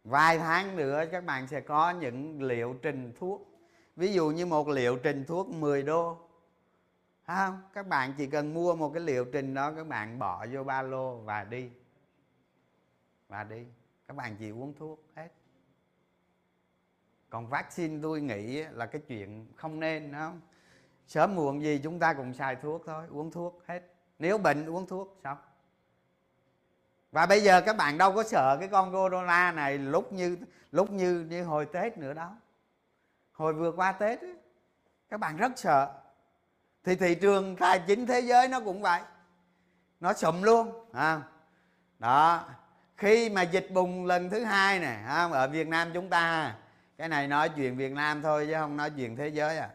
Vài tháng nữa các bạn sẽ có những liệu trình thuốc. Ví dụ như một liệu trình thuốc mười đô. Không, các bạn chỉ cần mua một cái liệu trình đó, các bạn bỏ vô ba lô và đi. Và đi. Các bạn chỉ uống thuốc hết. Còn vaccine tôi nghĩ là cái chuyện không nên, đúng không? Sớm muộn gì chúng ta cũng xài thuốc thôi, uống thuốc hết. Nếu bệnh uống thuốc xong. Và bây giờ các bạn đâu có sợ cái con corona này lúc như lúc như như hồi Tết nữa đó. Hồi vừa qua Tết ấy, các bạn rất sợ. Thì thị trường tài chính thế giới nó cũng vậy. Nó sụm luôn, à. Đó. Khi mà dịch bùng lần thứ hai này, à, ở Việt Nam chúng ta, cái này nói chuyện Việt Nam thôi chứ không nói chuyện thế giới à.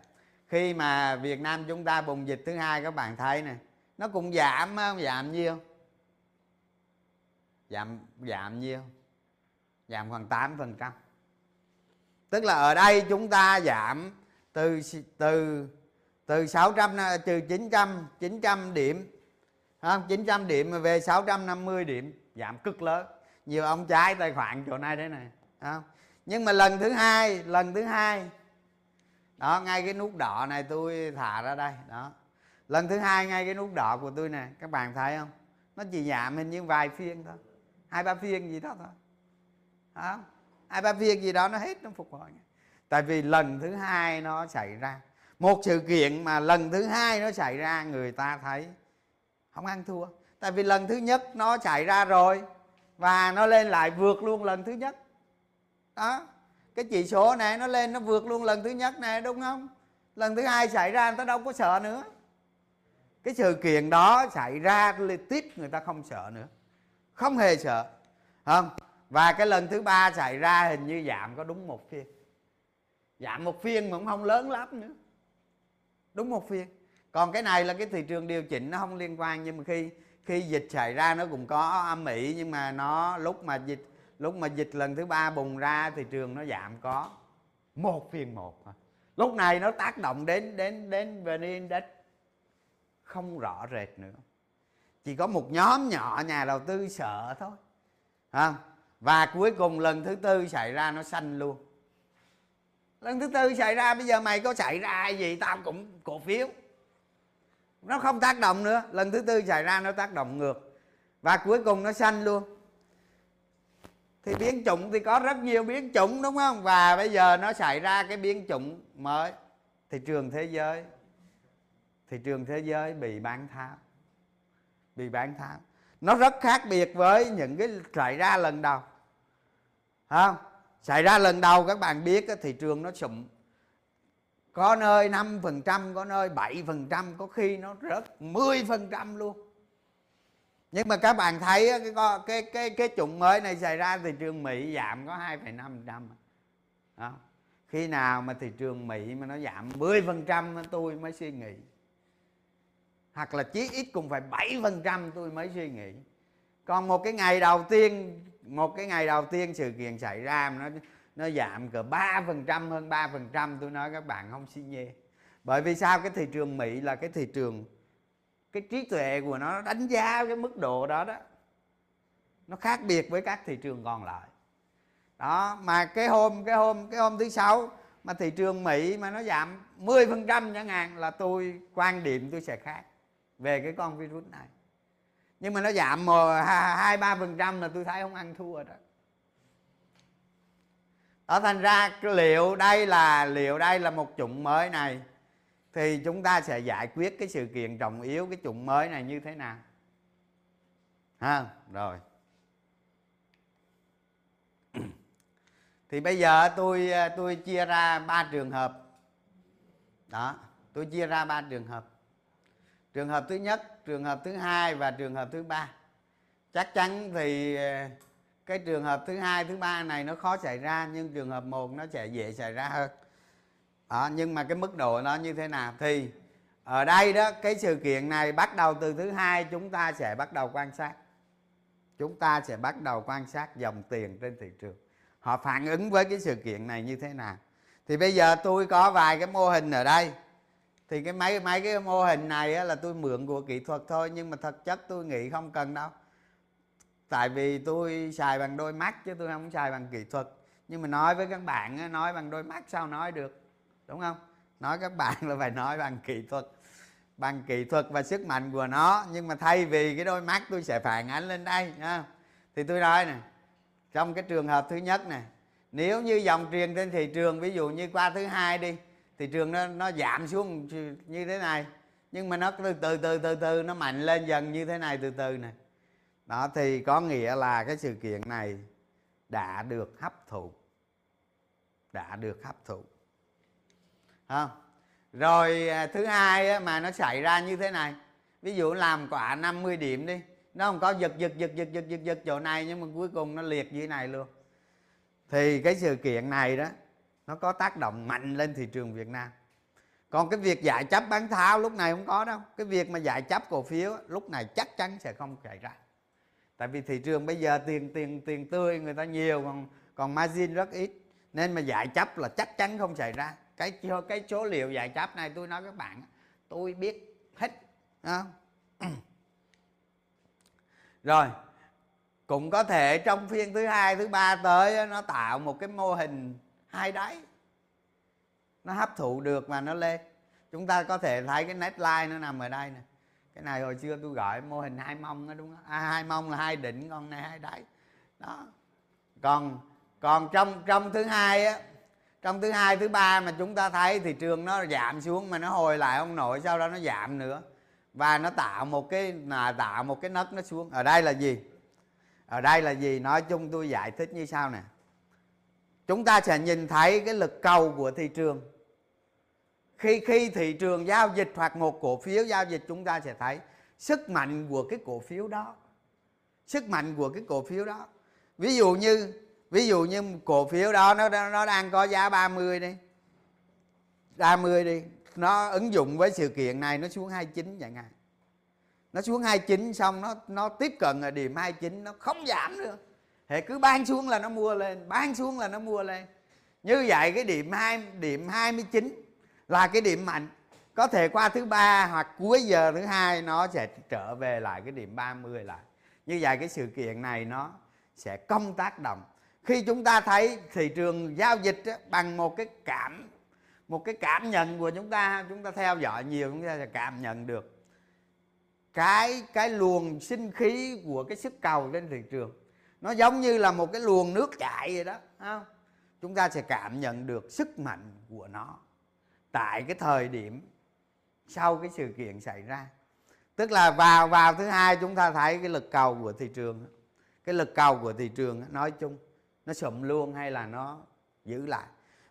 Khi mà Việt Nam chúng ta bùng dịch thứ hai, các bạn thấy này, nó cũng giảm, không giảm nhiêu? Giảm giảm nhiêu? Giảm khoảng tám phần trăm. Tức là ở đây chúng ta giảm từ từ từ sáu trăm trừ chín trăm điểm. Không, chín trăm điểm mà về sáu trăm năm mươi điểm, giảm cực lớn. Nhiều ông trái tài khoản chỗ này đấy này, không? Nhưng mà lần thứ hai, lần thứ hai. Đó, ngay cái nút đỏ này tôi thả ra đây, đó. Lần thứ hai ngay cái nút đỏ của tôi nè, các bạn thấy không? Nó chỉ giảm hình như vài phiên thôi, hai ba phiên gì đó thôi, đó. Hai ba phiên gì đó nó hết, nó phục hồi. Tại vì lần thứ hai nó xảy ra. Một sự kiện mà lần thứ hai nó xảy ra, người ta thấy không ăn thua. Tại vì lần thứ nhất nó xảy ra rồi, và nó lên lại vượt luôn lần thứ nhất. Đó, cái chỉ số này nó lên nó vượt luôn lần thứ nhất này, đúng không? Lần thứ hai xảy ra người ta đâu có sợ nữa. Cái sự kiện đó xảy ra tiếp người ta không sợ nữa, không hề sợ, không? Và cái lần thứ ba xảy ra hình như giảm có đúng một phiên, giảm một phiên mà cũng không lớn lắm nữa, đúng một phiên. Còn cái này là cái thị trường điều chỉnh, nó không liên quan. Nhưng mà khi khi dịch xảy ra nó cũng có âm ỉ, nhưng mà nó lúc mà dịch lúc mà dịch lần thứ ba bùng ra, thị trường nó giảm có một phiên một. Lúc này nó tác động đến đến đến vê en Index không rõ rệt nữa, chỉ có một nhóm nhỏ nhà đầu tư sợ thôi, à, và cuối cùng lần thứ tư xảy ra nó xanh luôn. Lần thứ tư xảy ra, bây giờ mày có xảy ra gì tao cũng cổ phiếu, nó không tác động nữa. Lần thứ tư xảy ra nó tác động ngược và cuối cùng nó xanh luôn. Thì biến chủng thì có rất nhiều biến chủng, đúng không? Và bây giờ nó xảy ra cái biến chủng mới, thị trường thế giới thị trường thế giới bị bán tháo bị bán tháo nó rất khác biệt với những cái xảy ra lần đầu, không? Xảy ra lần đầu các bạn biết thị trường nó sụm, có nơi năm phần trăm, có nơi bảy phần trăm, có khi nó rớt mười phần trăm luôn. Nhưng mà các bạn thấy cái cái cái cái chủng mới này xảy ra, thị trường Mỹ giảm có hai phẩy năm phần trăm. Khi nào mà thị trường Mỹ mà nó giảm mười phần trăm tôi mới suy nghĩ, hoặc là chí ít cũng phải bảy phần trăm tôi mới suy nghĩ. Còn một cái ngày đầu tiên một cái ngày đầu tiên sự kiện xảy ra mà nó nó giảm cỡ ba phần trăm, hơn ba phần trăm, tôi nói các bạn không xi nhê. Bởi vì sao? Cái thị trường Mỹ là cái thị trường, cái trí tuệ của nó đánh giá cái mức độ đó đó, nó khác biệt với các thị trường còn lại. Đó, mà cái hôm cái hôm cái hôm thứ sáu mà thị trường Mỹ mà nó giảm mười phần trăm chẳng hạn, là tôi quan điểm tôi sẽ khác về cái con virus này. Nhưng mà nó giảm hai ba phần trăm là tôi thấy không ăn thua rồi đó. Đó, thành ra liệu đây là liệu đây là một chủng mới này, thì chúng ta sẽ giải quyết cái sự kiện trọng yếu cái chủng mới này như thế nào, ha? Rồi thì bây giờ tôi tôi chia ra ba trường hợp. Đó, tôi chia ra ba trường hợp. Trường hợp thứ nhất, trường hợp thứ hai và trường hợp thứ ba. Chắc chắn thì cái trường hợp thứ hai, thứ ba này nó khó xảy ra, nhưng trường hợp một nó sẽ dễ xảy ra hơn. Đó, nhưng mà cái mức độ nó như thế nào thì ở đây đó, cái sự kiện này bắt đầu từ thứ hai, chúng ta sẽ bắt đầu quan sát. Chúng ta sẽ bắt đầu quan sát dòng tiền trên thị trường. Họ phản ứng với cái sự kiện này như thế nào? Thì bây giờ tôi có vài cái mô hình ở đây. Thì cái mấy mấy cái mô hình này là tôi mượn của kỹ thuật thôi, nhưng mà thực chất tôi nghĩ không cần đâu. Tại vì tôi xài bằng đôi mắt chứ tôi không xài bằng kỹ thuật. Nhưng mà nói với các bạn á, nói bằng đôi mắt sao nói được, đúng không? Nói các bạn là phải nói bằng kỹ thuật, bằng kỹ thuật và sức mạnh của nó. Nhưng mà thay vì cái đôi mắt tôi sẽ phản ánh lên đây nha. Thì tôi nói nè, trong cái trường hợp thứ nhất nè, nếu như dòng truyền trên thị trường, ví dụ như qua thứ hai đi, thị trường nó, nó giảm xuống như thế này, nhưng mà nó từ từ từ từ từ nó mạnh lên dần như thế này từ từ nè. Đó thì có nghĩa là cái sự kiện này đã được hấp thụ, đã được hấp thụ. Không? Rồi thứ hai á, mà nó xảy ra như thế này, ví dụ làm quả năm mươi điểm đi, nó không có giật giật giật giật giật giật giật chỗ này, nhưng mà cuối cùng nó liệt như thế này luôn. Thì cái sự kiện này đó nó có tác động mạnh lên thị trường Việt Nam. Còn cái việc giải chấp bán tháo lúc này không có đâu. Cái việc mà giải chấp cổ phiếu lúc này chắc chắn sẽ không xảy ra. Tại vì thị trường bây giờ tiền tiền tiền tươi người ta nhiều, còn còn margin rất ít, nên mà giải chấp là chắc chắn không xảy ra. Cái cái số liệu giải chấp này tôi nói các bạn, tôi biết hết. Rồi cũng có thể trong phiên thứ hai, thứ ba tới nó tạo một cái mô hình hai đáy, nó hấp thụ được mà nó lên. Chúng ta có thể thấy cái neckline nó nằm ở đây nè. Cái này hồi xưa tôi gọi mô hình hai mông đó, đúng không? À, hai mông là hai đỉnh, con này hai đáy. Đó. Còn còn trong trong thứ hai á, trong thứ hai thứ ba mà chúng ta thấy thị trường nó giảm xuống mà nó hồi lại ông nội, sau đó nó giảm nữa và nó tạo một cái là tạo một cái nấc nó xuống. Ở đây là gì? Ở đây là gì? Nói chung tôi giải thích như sau nè. Chúng ta sẽ nhìn thấy cái lực cầu của thị trường. Khi khi thị trường giao dịch hoặc một cổ phiếu giao dịch, chúng ta sẽ thấy sức mạnh của cái cổ phiếu đó. Sức mạnh của cái cổ phiếu đó. Ví dụ như ví dụ như cổ phiếu đó nó nó đang có giá ba mươi đi. ba mươi đi, nó ứng dụng với sự kiện này nó xuống hai mươi chín chẳng hạn. Nó xuống hai mươi chín xong nó nó tiếp cận ở điểm hai mươi chín, nó không giảm nữa. Thì cứ bán xuống là nó mua lên, bán xuống là nó mua lên. Như vậy cái điểm hai điểm hai mươi chín là cái điểm mạnh. Có thể qua thứ ba hoặc cuối giờ thứ hai nó sẽ trở về lại cái điểm ba mươi lại. Như vậy cái sự kiện này nó sẽ không tác động. Khi chúng ta thấy thị trường giao dịch á, bằng một cái cảm một cái cảm nhận của chúng ta, chúng ta theo dõi nhiều chúng ta sẽ cảm nhận được cái cái luồng sinh khí của cái sức cầu trên thị trường. Nó giống như là một cái luồng nước chảy vậy đó, không? Chúng ta sẽ cảm nhận được sức mạnh của nó tại cái thời điểm sau cái sự kiện xảy ra. Tức là vào vào thứ hai chúng ta thấy cái lực cầu của thị trường, cái lực cầu của thị trường nói chung nó sụm luôn hay là nó giữ lại.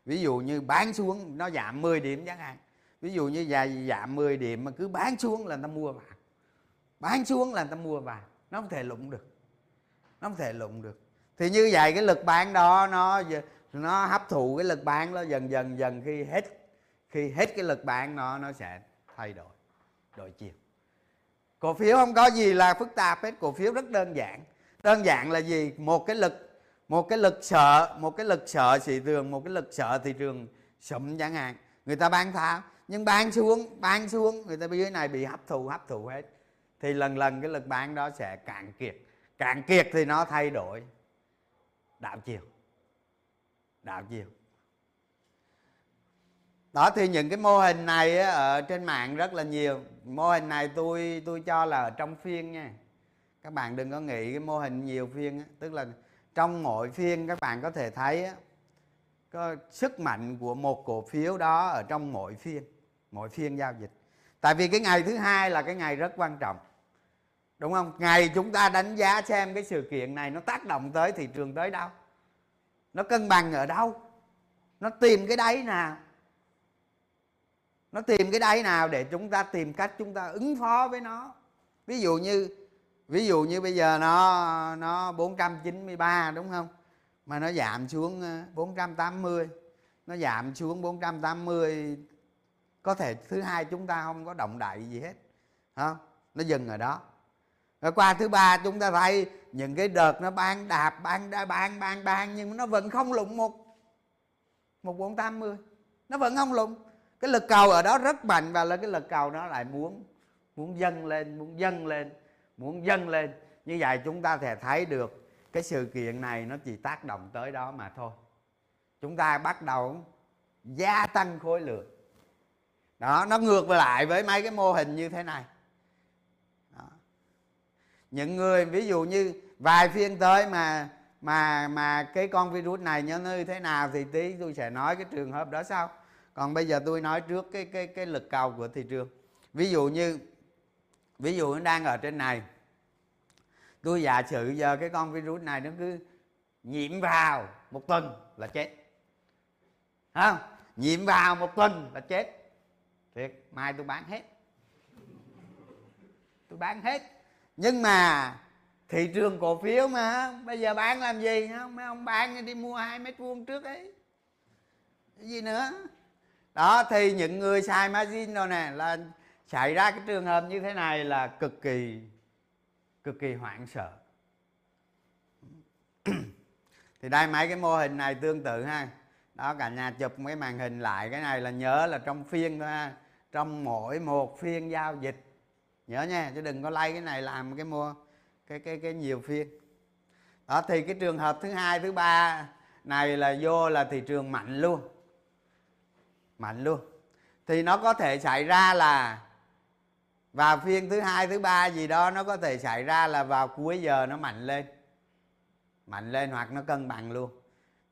Ví dụ như bán xuống nó giảm mười điểm chẳng hạn. Ví dụ như giảm mười điểm mà cứ bán xuống là người ta mua vào. Bán xuống là người ta mua vào, nó không thể lụng được. Nó không thể lụng được. Thì như vậy cái lực bán đó nó nó hấp thụ cái lực bán đó dần dần dần khi hết khi hết cái lực bán nó nó sẽ thay đổi đổi chiều. Cổ phiếu không có gì là phức tạp hết, cổ phiếu rất đơn giản. Đơn giản là gì? Một cái lực một cái lực sợ, một cái lực sợ thị trường, một cái lực sợ thị trường sụm chẳng hạn, người ta bán tháo, nhưng bán xuống, bán xuống người ta dưới này bị hấp thụ hấp thụ hết. Thì lần lần cái lực bán đó sẽ cạn kiệt. Cạn kiệt thì nó thay đổi đảo chiều. Đảo chiều. Đó thì những cái mô hình này ở trên mạng rất là nhiều. Mô hình này tôi tôi cho là ở trong phiên nha. Các bạn đừng có nghĩ cái mô hình nhiều phiên. Tức là trong mỗi phiên các bạn có thể thấy có sức mạnh của một cổ phiếu đó ở trong mỗi phiên. Mỗi phiên giao dịch. Tại vì cái ngày thứ hai là cái ngày rất quan trọng. Đúng không? Ngày chúng ta đánh giá xem cái sự kiện này nó tác động tới thị trường tới đâu. Nó cân bằng ở đâu. Nó tìm cái đáy nào. Nó tìm cái đáy nào để chúng ta tìm cách chúng ta ứng phó với nó. Ví dụ như ví dụ như bây giờ nó nó bốn trăm chín mươi ba đúng không? Mà nó giảm xuống bốn trăm tám mươi. Nó giảm xuống bốn trăm tám mươi, có thể thứ hai chúng ta không có động đậy gì hết. Không? Nó dừng ở đó. Rồi qua thứ ba chúng ta thấy những cái đợt nó bán đạp, bán đá, bán, bán, bán nhưng nó vẫn không lụng một, một bốn trăm tám mươi. Nó vẫn không lụng. Cái lực cầu ở đó rất mạnh và là cái lực cầu nó lại muốn muốn dâng lên, muốn dâng lên, muốn dâng lên. Như vậy chúng ta thể thấy được cái sự kiện này nó chỉ tác động tới đó mà thôi. Chúng ta bắt đầu gia tăng khối lượng. Đó, nó ngược lại với mấy cái mô hình như thế này. Đó. Những người ví dụ như vài phiên tới mà mà mà cái con virus này nó như thế nào thì tí tôi sẽ nói cái trường hợp đó sau. Còn bây giờ tôi nói trước cái cái cái lực cầu của thị trường. Ví dụ như ví dụ nó đang ở trên này. Tôi giả sử giờ cái con virus này nó cứ nhiễm vào một tuần là chết. Không? Nhiễm vào một tuần là chết. Thiệt, mai tôi bán hết. Tôi bán hết. Nhưng mà thị trường cổ phiếu mà, bây giờ bán làm gì? Không, mấy ông bán đi mua hai mét vuông trước ấy. Cái gì nữa? Đó, thì những người xài margin rồi nè, là xảy ra cái trường hợp như thế này là cực kỳ cực kỳ hoảng sợ. Thì đây mấy cái mô hình này tương tự ha. Đó, cả nhà chụp cái màn hình lại. Cái này là nhớ là trong phiên thôi ha. Trong mỗi một phiên giao dịch. Nhớ nha, chứ đừng có lay cái này làm cái mua cái cái cái nhiều phiên. Đó, thì cái trường hợp thứ hai, thứ ba này là vô là thị trường mạnh luôn. Mạnh luôn. Thì nó có thể xảy ra là vào phiên thứ hai, thứ ba gì đó, nó có thể xảy ra là vào cuối giờ nó mạnh lên. Mạnh lên hoặc nó cân bằng luôn.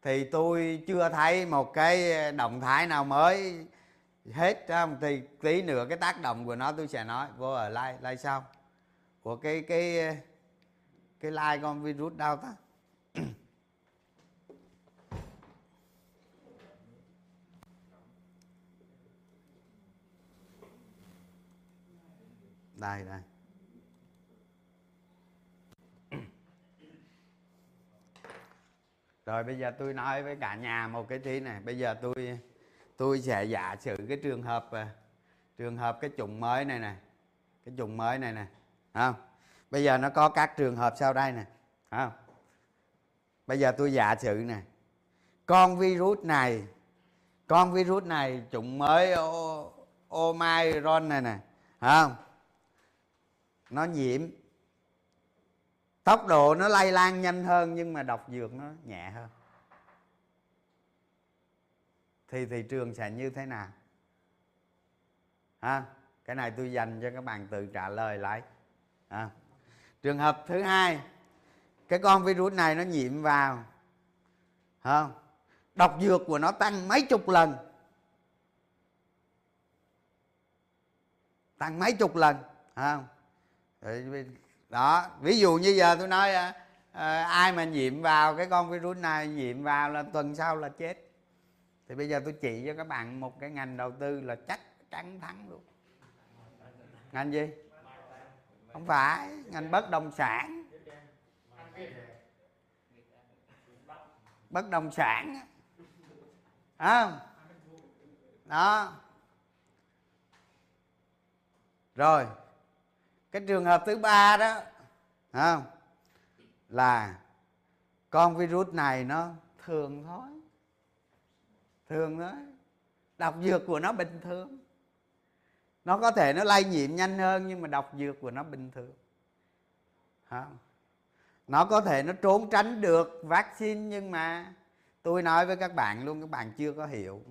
Thì tôi chưa thấy một cái động thái nào mới hết. Thì tí nữa cái tác động của nó tôi sẽ nói vô ở like, like sau. Của cái cái cái like con virus đâu ta. Đây đây. Rồi bây giờ tôi nói với cả nhà một cái tí này. Bây giờ tôi tôi sẽ giả sử cái trường hợp trường hợp cái chủng mới này nè. Cái chủng mới này nè. Không? Bây giờ nó có các trường hợp sau đây nè. Không? Bây giờ tôi giả sử nè. Con virus này con virus này chủng mới Omicron này nè. Không? Nó nhiễm, tốc độ nó lây lan nhanh hơn nhưng mà độc dược nó nhẹ hơn. Thì thị trường sẽ như thế nào? Ha? Cái này tôi dành cho các bạn tự trả lời lại. À. Trường hợp thứ hai, cái con virus này nó nhiễm vào, không? Độc dược của nó tăng mấy chục lần, tăng mấy chục lần, không? Đó, ví dụ như giờ tôi nói à, à, ai mà nhiễm vào cái con virus này, nhiễm vào là tuần sau là chết. Thì bây giờ tôi chỉ cho các bạn một cái ngành đầu tư là chắc chắn thắng luôn. Ngành gì? Không phải, ngành bất động sản. Bất động sản à. Đó. Rồi cái trường hợp thứ ba đó, không? Là con virus này nó thường thôi, thường thôi, độc dược của nó bình thường. Nó có thể nó lây nhiễm nhanh hơn nhưng mà độc dược của nó bình thường, không? Nó có thể nó trốn tránh được vaccine nhưng mà tôi nói với các bạn luôn, các bạn chưa có hiểu,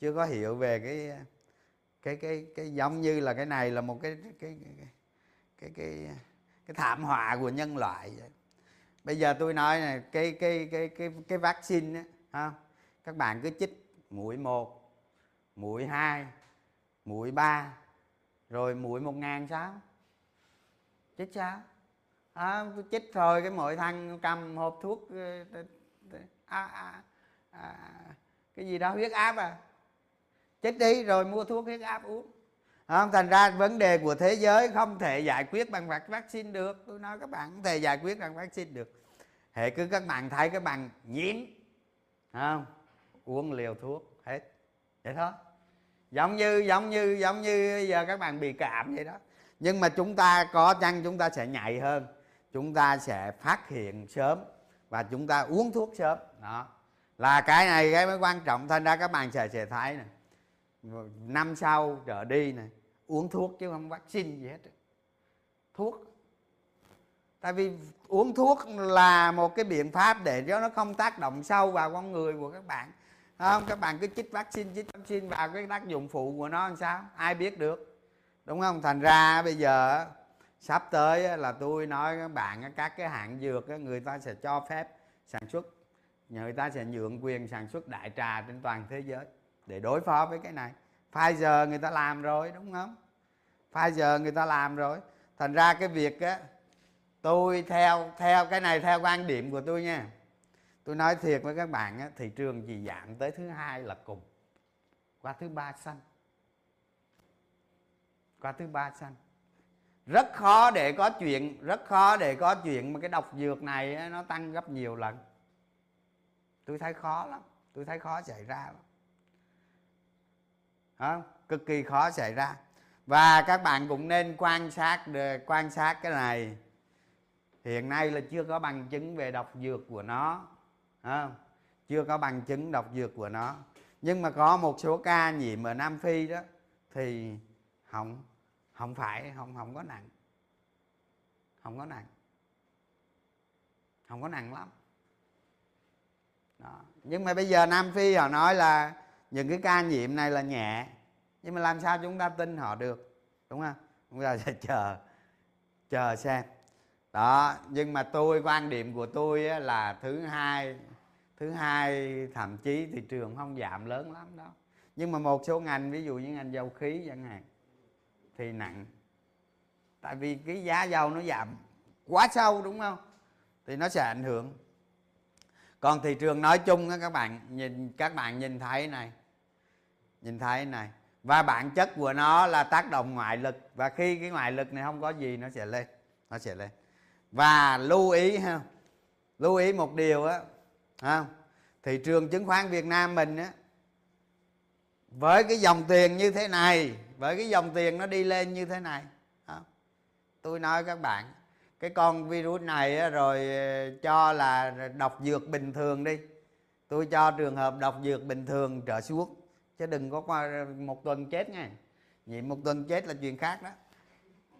chưa có hiểu về cái cái cái cái giống như là cái này là một cái cái, cái cái cái cái thảm họa của nhân loại. Bây giờ tôi nói này, cái cái cái cái cái vaccine á, không? Các bạn cứ chích mũi một, mũi hai, mũi ba, rồi mũi một ngàn sao? Chích sao? À, cứ chích thôi, cái mỗi thằng cầm hộp thuốc à, à, à, cái gì đó huyết áp à? Chích đi rồi mua thuốc huyết áp uống. Không, thành ra vấn đề của thế giới không thể giải quyết bằng vaccine được. Tôi nói các bạn không thể giải quyết bằng vaccine được. Hệ cứ các bạn thấy các bạn nhiễm, không? Uống liều thuốc hết. Vậy thôi. Giống như giống như giống như giờ các bạn bị cảm vậy đó. Nhưng mà chúng ta có chăng chúng ta sẽ nhạy hơn. Chúng ta sẽ phát hiện sớm và chúng ta uống thuốc sớm. Đó. Là cái này cái mới quan trọng, thành ra các bạn sẽ sẽ thấy này. Năm sau trở đi này uống thuốc chứ không vaccine gì hết. Thuốc Tại vì uống thuốc là một cái biện pháp để cho nó không tác động sâu vào con người của các bạn. Không, các bạn cứ chích vaccine, chích vaccine vào cái tác dụng phụ của nó làm sao? Ai biết được, đúng không? Thành ra bây giờ sắp tới là tôi nói các bạn các cái hãng dược người ta sẽ cho phép sản xuất, người ta sẽ nhượng quyền sản xuất đại trà trên toàn thế giới để đối phó với cái này. Pfizer người ta làm rồi, đúng không? Pfizer người ta làm rồi. Thành ra cái việc á, tôi theo theo cái này theo quan điểm của tôi nha. Tôi nói thiệt với các bạn á, thị trường chỉ giảm tới thứ hai là cùng, qua thứ ba xanh, qua thứ ba xanh. Rất khó để có chuyện, rất khó để có chuyện mà cái độc dược này á, nó tăng gấp nhiều lần. Tôi thấy khó lắm, tôi thấy khó xảy ra lắm. Đó, cực kỳ khó xảy ra. Và các bạn cũng nên quan sát, quan sát cái này. Hiện nay là chưa có bằng chứng về độc dược của nó, không? Chưa có bằng chứng độc dược của nó. Nhưng mà có một số ca nhiễm ở Nam Phi đó thì không, không phải, không, không có nặng, không có nặng, không có nặng lắm. Đó. Nhưng mà bây giờ Nam Phi họ nói là những cái ca nhiễm này là nhẹ, nhưng mà làm sao chúng ta tin họ được, đúng không? Chúng ta sẽ chờ, chờ xem. Đó, nhưng mà tôi, quan điểm của tôi á, là thứ hai, thứ hai thậm chí thị trường không giảm lớn lắm đó. Nhưng mà một số ngành, ví dụ như ngành dầu khí chẳng hạn, thì nặng. Tại vì cái giá dầu nó giảm quá sâu, đúng không? Thì nó sẽ ảnh hưởng. Còn thị trường nói chung á, các bạn nhìn, các bạn nhìn thấy này, nhìn thấy này. Và bản chất của nó là tác động ngoại lực. Và khi cái ngoại lực này không có gì, nó sẽ lên, nó sẽ lên. Và lưu ý ha, lưu ý một điều á, thị trường chứng khoán Việt Nam mình á, với cái dòng tiền như thế này, với cái dòng tiền nó đi lên như thế này, ha, tôi nói các bạn, cái con virus này á, rồi cho là độc dược bình thường đi, tôi cho trường hợp độc dược bình thường trở xuống, chứ đừng có qua một tuần chết nha, nhịn một tuần chết là chuyện khác đó.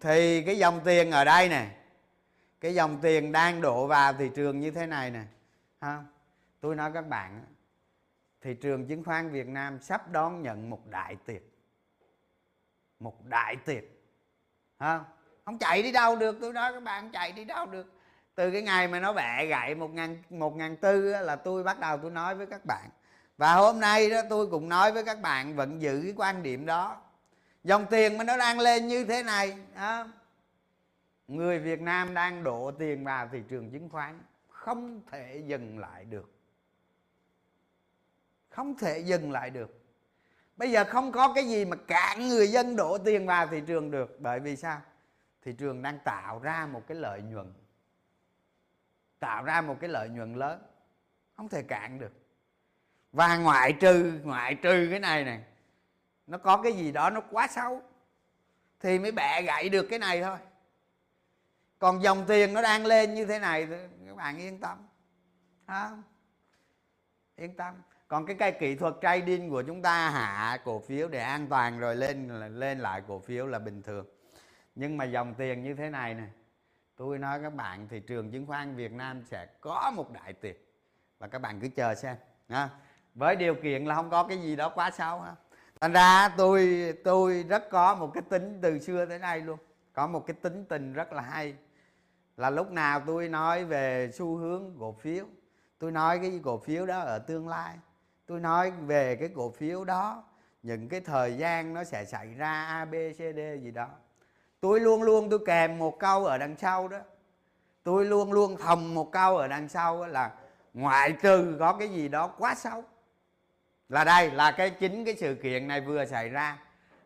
Thì cái dòng tiền ở đây nè, cái dòng tiền đang đổ vào thị trường như thế này nè, không? Tôi nói các bạn, thị trường chứng khoán Việt Nam sắp đón nhận một đại tiệc, một đại tiệc, không? Không chạy đi đâu được, tôi nói các bạn, không chạy đi đâu được. Từ cái ngày mà nó bẻ gãy một ngàn một ngàn tư là tôi bắt đầu tôi nói với các bạn, và hôm nay đó tôi cũng nói với các bạn, vẫn giữ cái quan điểm đó. Dòng tiền mà nó đang lên như thế này, không? Người Việt Nam đang đổ tiền vào thị trường chứng khoán, không thể dừng lại được, không thể dừng lại được. Bây giờ không có cái gì mà cản người dân đổ tiền vào thị trường được. Bởi vì sao? Thị trường đang tạo ra một cái lợi nhuận, tạo ra một cái lợi nhuận lớn, không thể cản được. Và ngoại trừ, ngoại trừ cái này này, nó có cái gì đó nó quá xấu thì mới bẻ gãy được cái này thôi. Còn dòng tiền nó đang lên như thế này, các bạn yên tâm, không? Yên tâm. Còn cái, cái kỹ thuật trading của chúng ta hạ cổ phiếu để an toàn rồi lên lên lại cổ phiếu là bình thường. Nhưng mà dòng tiền như thế này nè, tôi nói các bạn, thị trường chứng khoán Việt Nam sẽ có một đại tiệc, và các bạn cứ chờ xem, ha? Với điều kiện là không có cái gì đó quá xấu, ha? Thành ra tôi tôi rất có một cái tính từ xưa tới nay luôn, có một cái tính tình rất là hay, là lúc nào tôi nói về xu hướng cổ phiếu, tôi nói cái cổ phiếu đó ở tương lai, tôi nói về cái cổ phiếu đó những cái thời gian nó sẽ xảy ra A, B, C, D gì đó, tôi luôn luôn tôi kèm một câu ở đằng sau đó, tôi luôn luôn thầm một câu ở đằng sau là ngoại trừ có cái gì đó quá xấu. Là đây là cái chính cái sự kiện này vừa xảy ra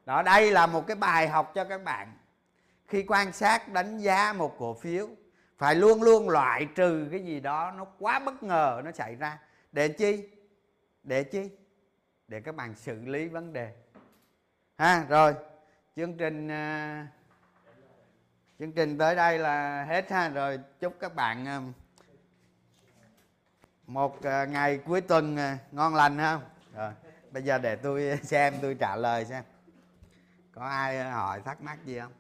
đó. Đây là một cái bài học cho các bạn. Khi quan sát đánh giá một cổ phiếu, phải luôn luôn loại trừ cái gì đó nó quá bất ngờ nó xảy ra. Để chi? Để chi? Để các bạn xử lý vấn đề, ha. Rồi chương trình uh, chương trình tới đây là hết, ha. Rồi chúc các bạn uh, một uh, ngày cuối tuần uh, ngon lành, ha. Rồi bây giờ để tôi xem, tôi trả lời xem có ai hỏi thắc mắc gì không.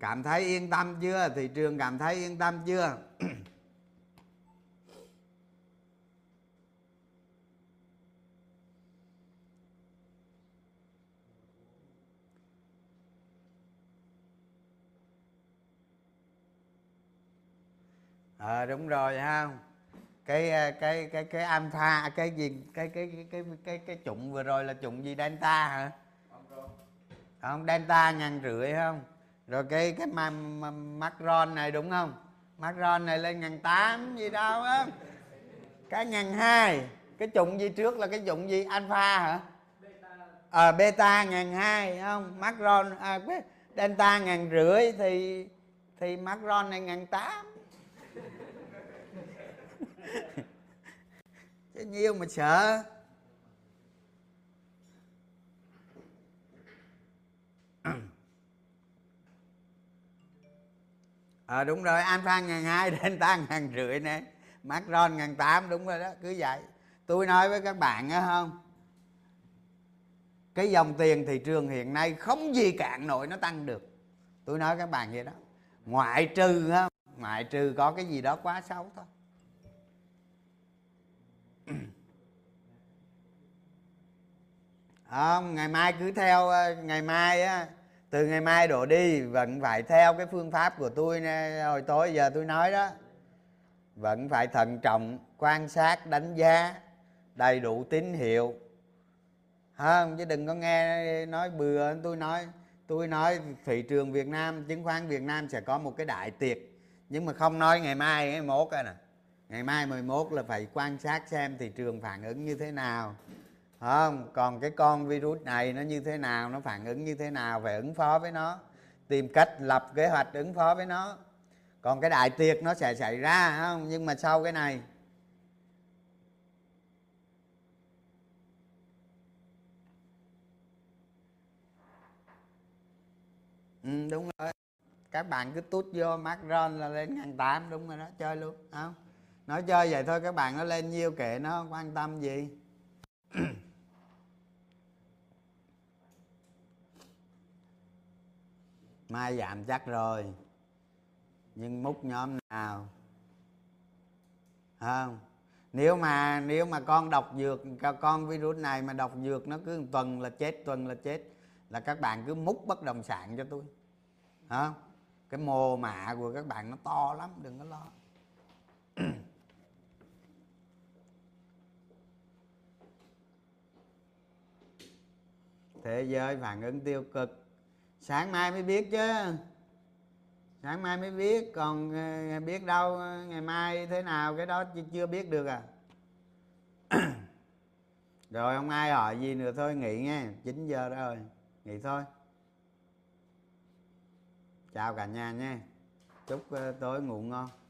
Cảm thấy yên tâm chưa? Thị trường cảm thấy yên tâm chưa? Ờ à, đúng rồi ha. Cái cái cái cái alpha cái gì cái cái cái cái cái cái chủng vừa rồi là chủng gì, delta hả? Không, không delta ngàn rưỡi không? Rồi cái cái mà, mà macron này đúng không? Macron này lên ngàn tám gì đâu á. Cái ngàn hai, cái chủng gì trước là cái chủng gì, alpha hả? Beta. Ờ à, beta ngàn hai không? Macron à, delta ngàn rưỡi thì thì macron này ngàn tám. Chứ nhiêu mà sợ. Ờ đúng rồi, alpha ngàn hai, delta ngàn rưỡi nè, macron ngàn tám, đúng rồi đó. Cứ vậy tôi nói với các bạn á, không, cái dòng tiền thị trường hiện nay không gì cản nổi nó tăng được. Tôi nói các bạn vậy đó, ngoại trừ không, ngoại trừ có cái gì đó quá xấu thôi. Không, ngày mai cứ theo, ngày mai á, từ ngày mai đổ đi vẫn phải theo cái phương pháp của tôi nè, hồi tối giờ tôi nói đó, vẫn phải thận trọng quan sát đánh giá đầy đủ tín hiệu, không chứ đừng có nghe nói bừa. Tôi nói tôi nói thị trường Việt Nam, chứng khoán Việt Nam sẽ có một cái đại tiệc, nhưng mà không nói ngày mai ngày mốt nè. Ngày mai mười mốt là phải quan sát xem thị trường phản ứng như thế nào, không? Còn cái con virus này nó như thế nào, nó phản ứng như thế nào, phải ứng phó với nó, tìm cách lập kế hoạch ứng phó với nó. Còn cái đại tiệc nó sẽ xảy ra, không? Nhưng mà sau cái này ừ, đúng rồi, các bạn cứ tút vô Macron là lên ngàn tám, đúng rồi đó, chơi luôn, không? Nói chơi vậy thôi các bạn, nó lên nhiêu kệ nó, không quan tâm gì. Mai giảm chắc rồi, nhưng múc nhóm nào không? Nếu mà nếu mà con độc dược, con virus này mà độc dược nó cứ tuần là chết, tuần là chết, là các bạn cứ múc bất động sản cho tôi, không? Cái mồ mạ của các bạn nó to lắm, đừng có lo. Thế giới phản ứng tiêu cực sáng mai mới biết chứ, sáng mai mới biết, còn biết đâu ngày mai thế nào cái đó chưa biết được à. Rồi không ai hỏi gì nữa, thôi nghỉ nghe, chín giờ rồi, nghỉ thôi. Chào cả nhà nha, chúc tối ngủ ngon.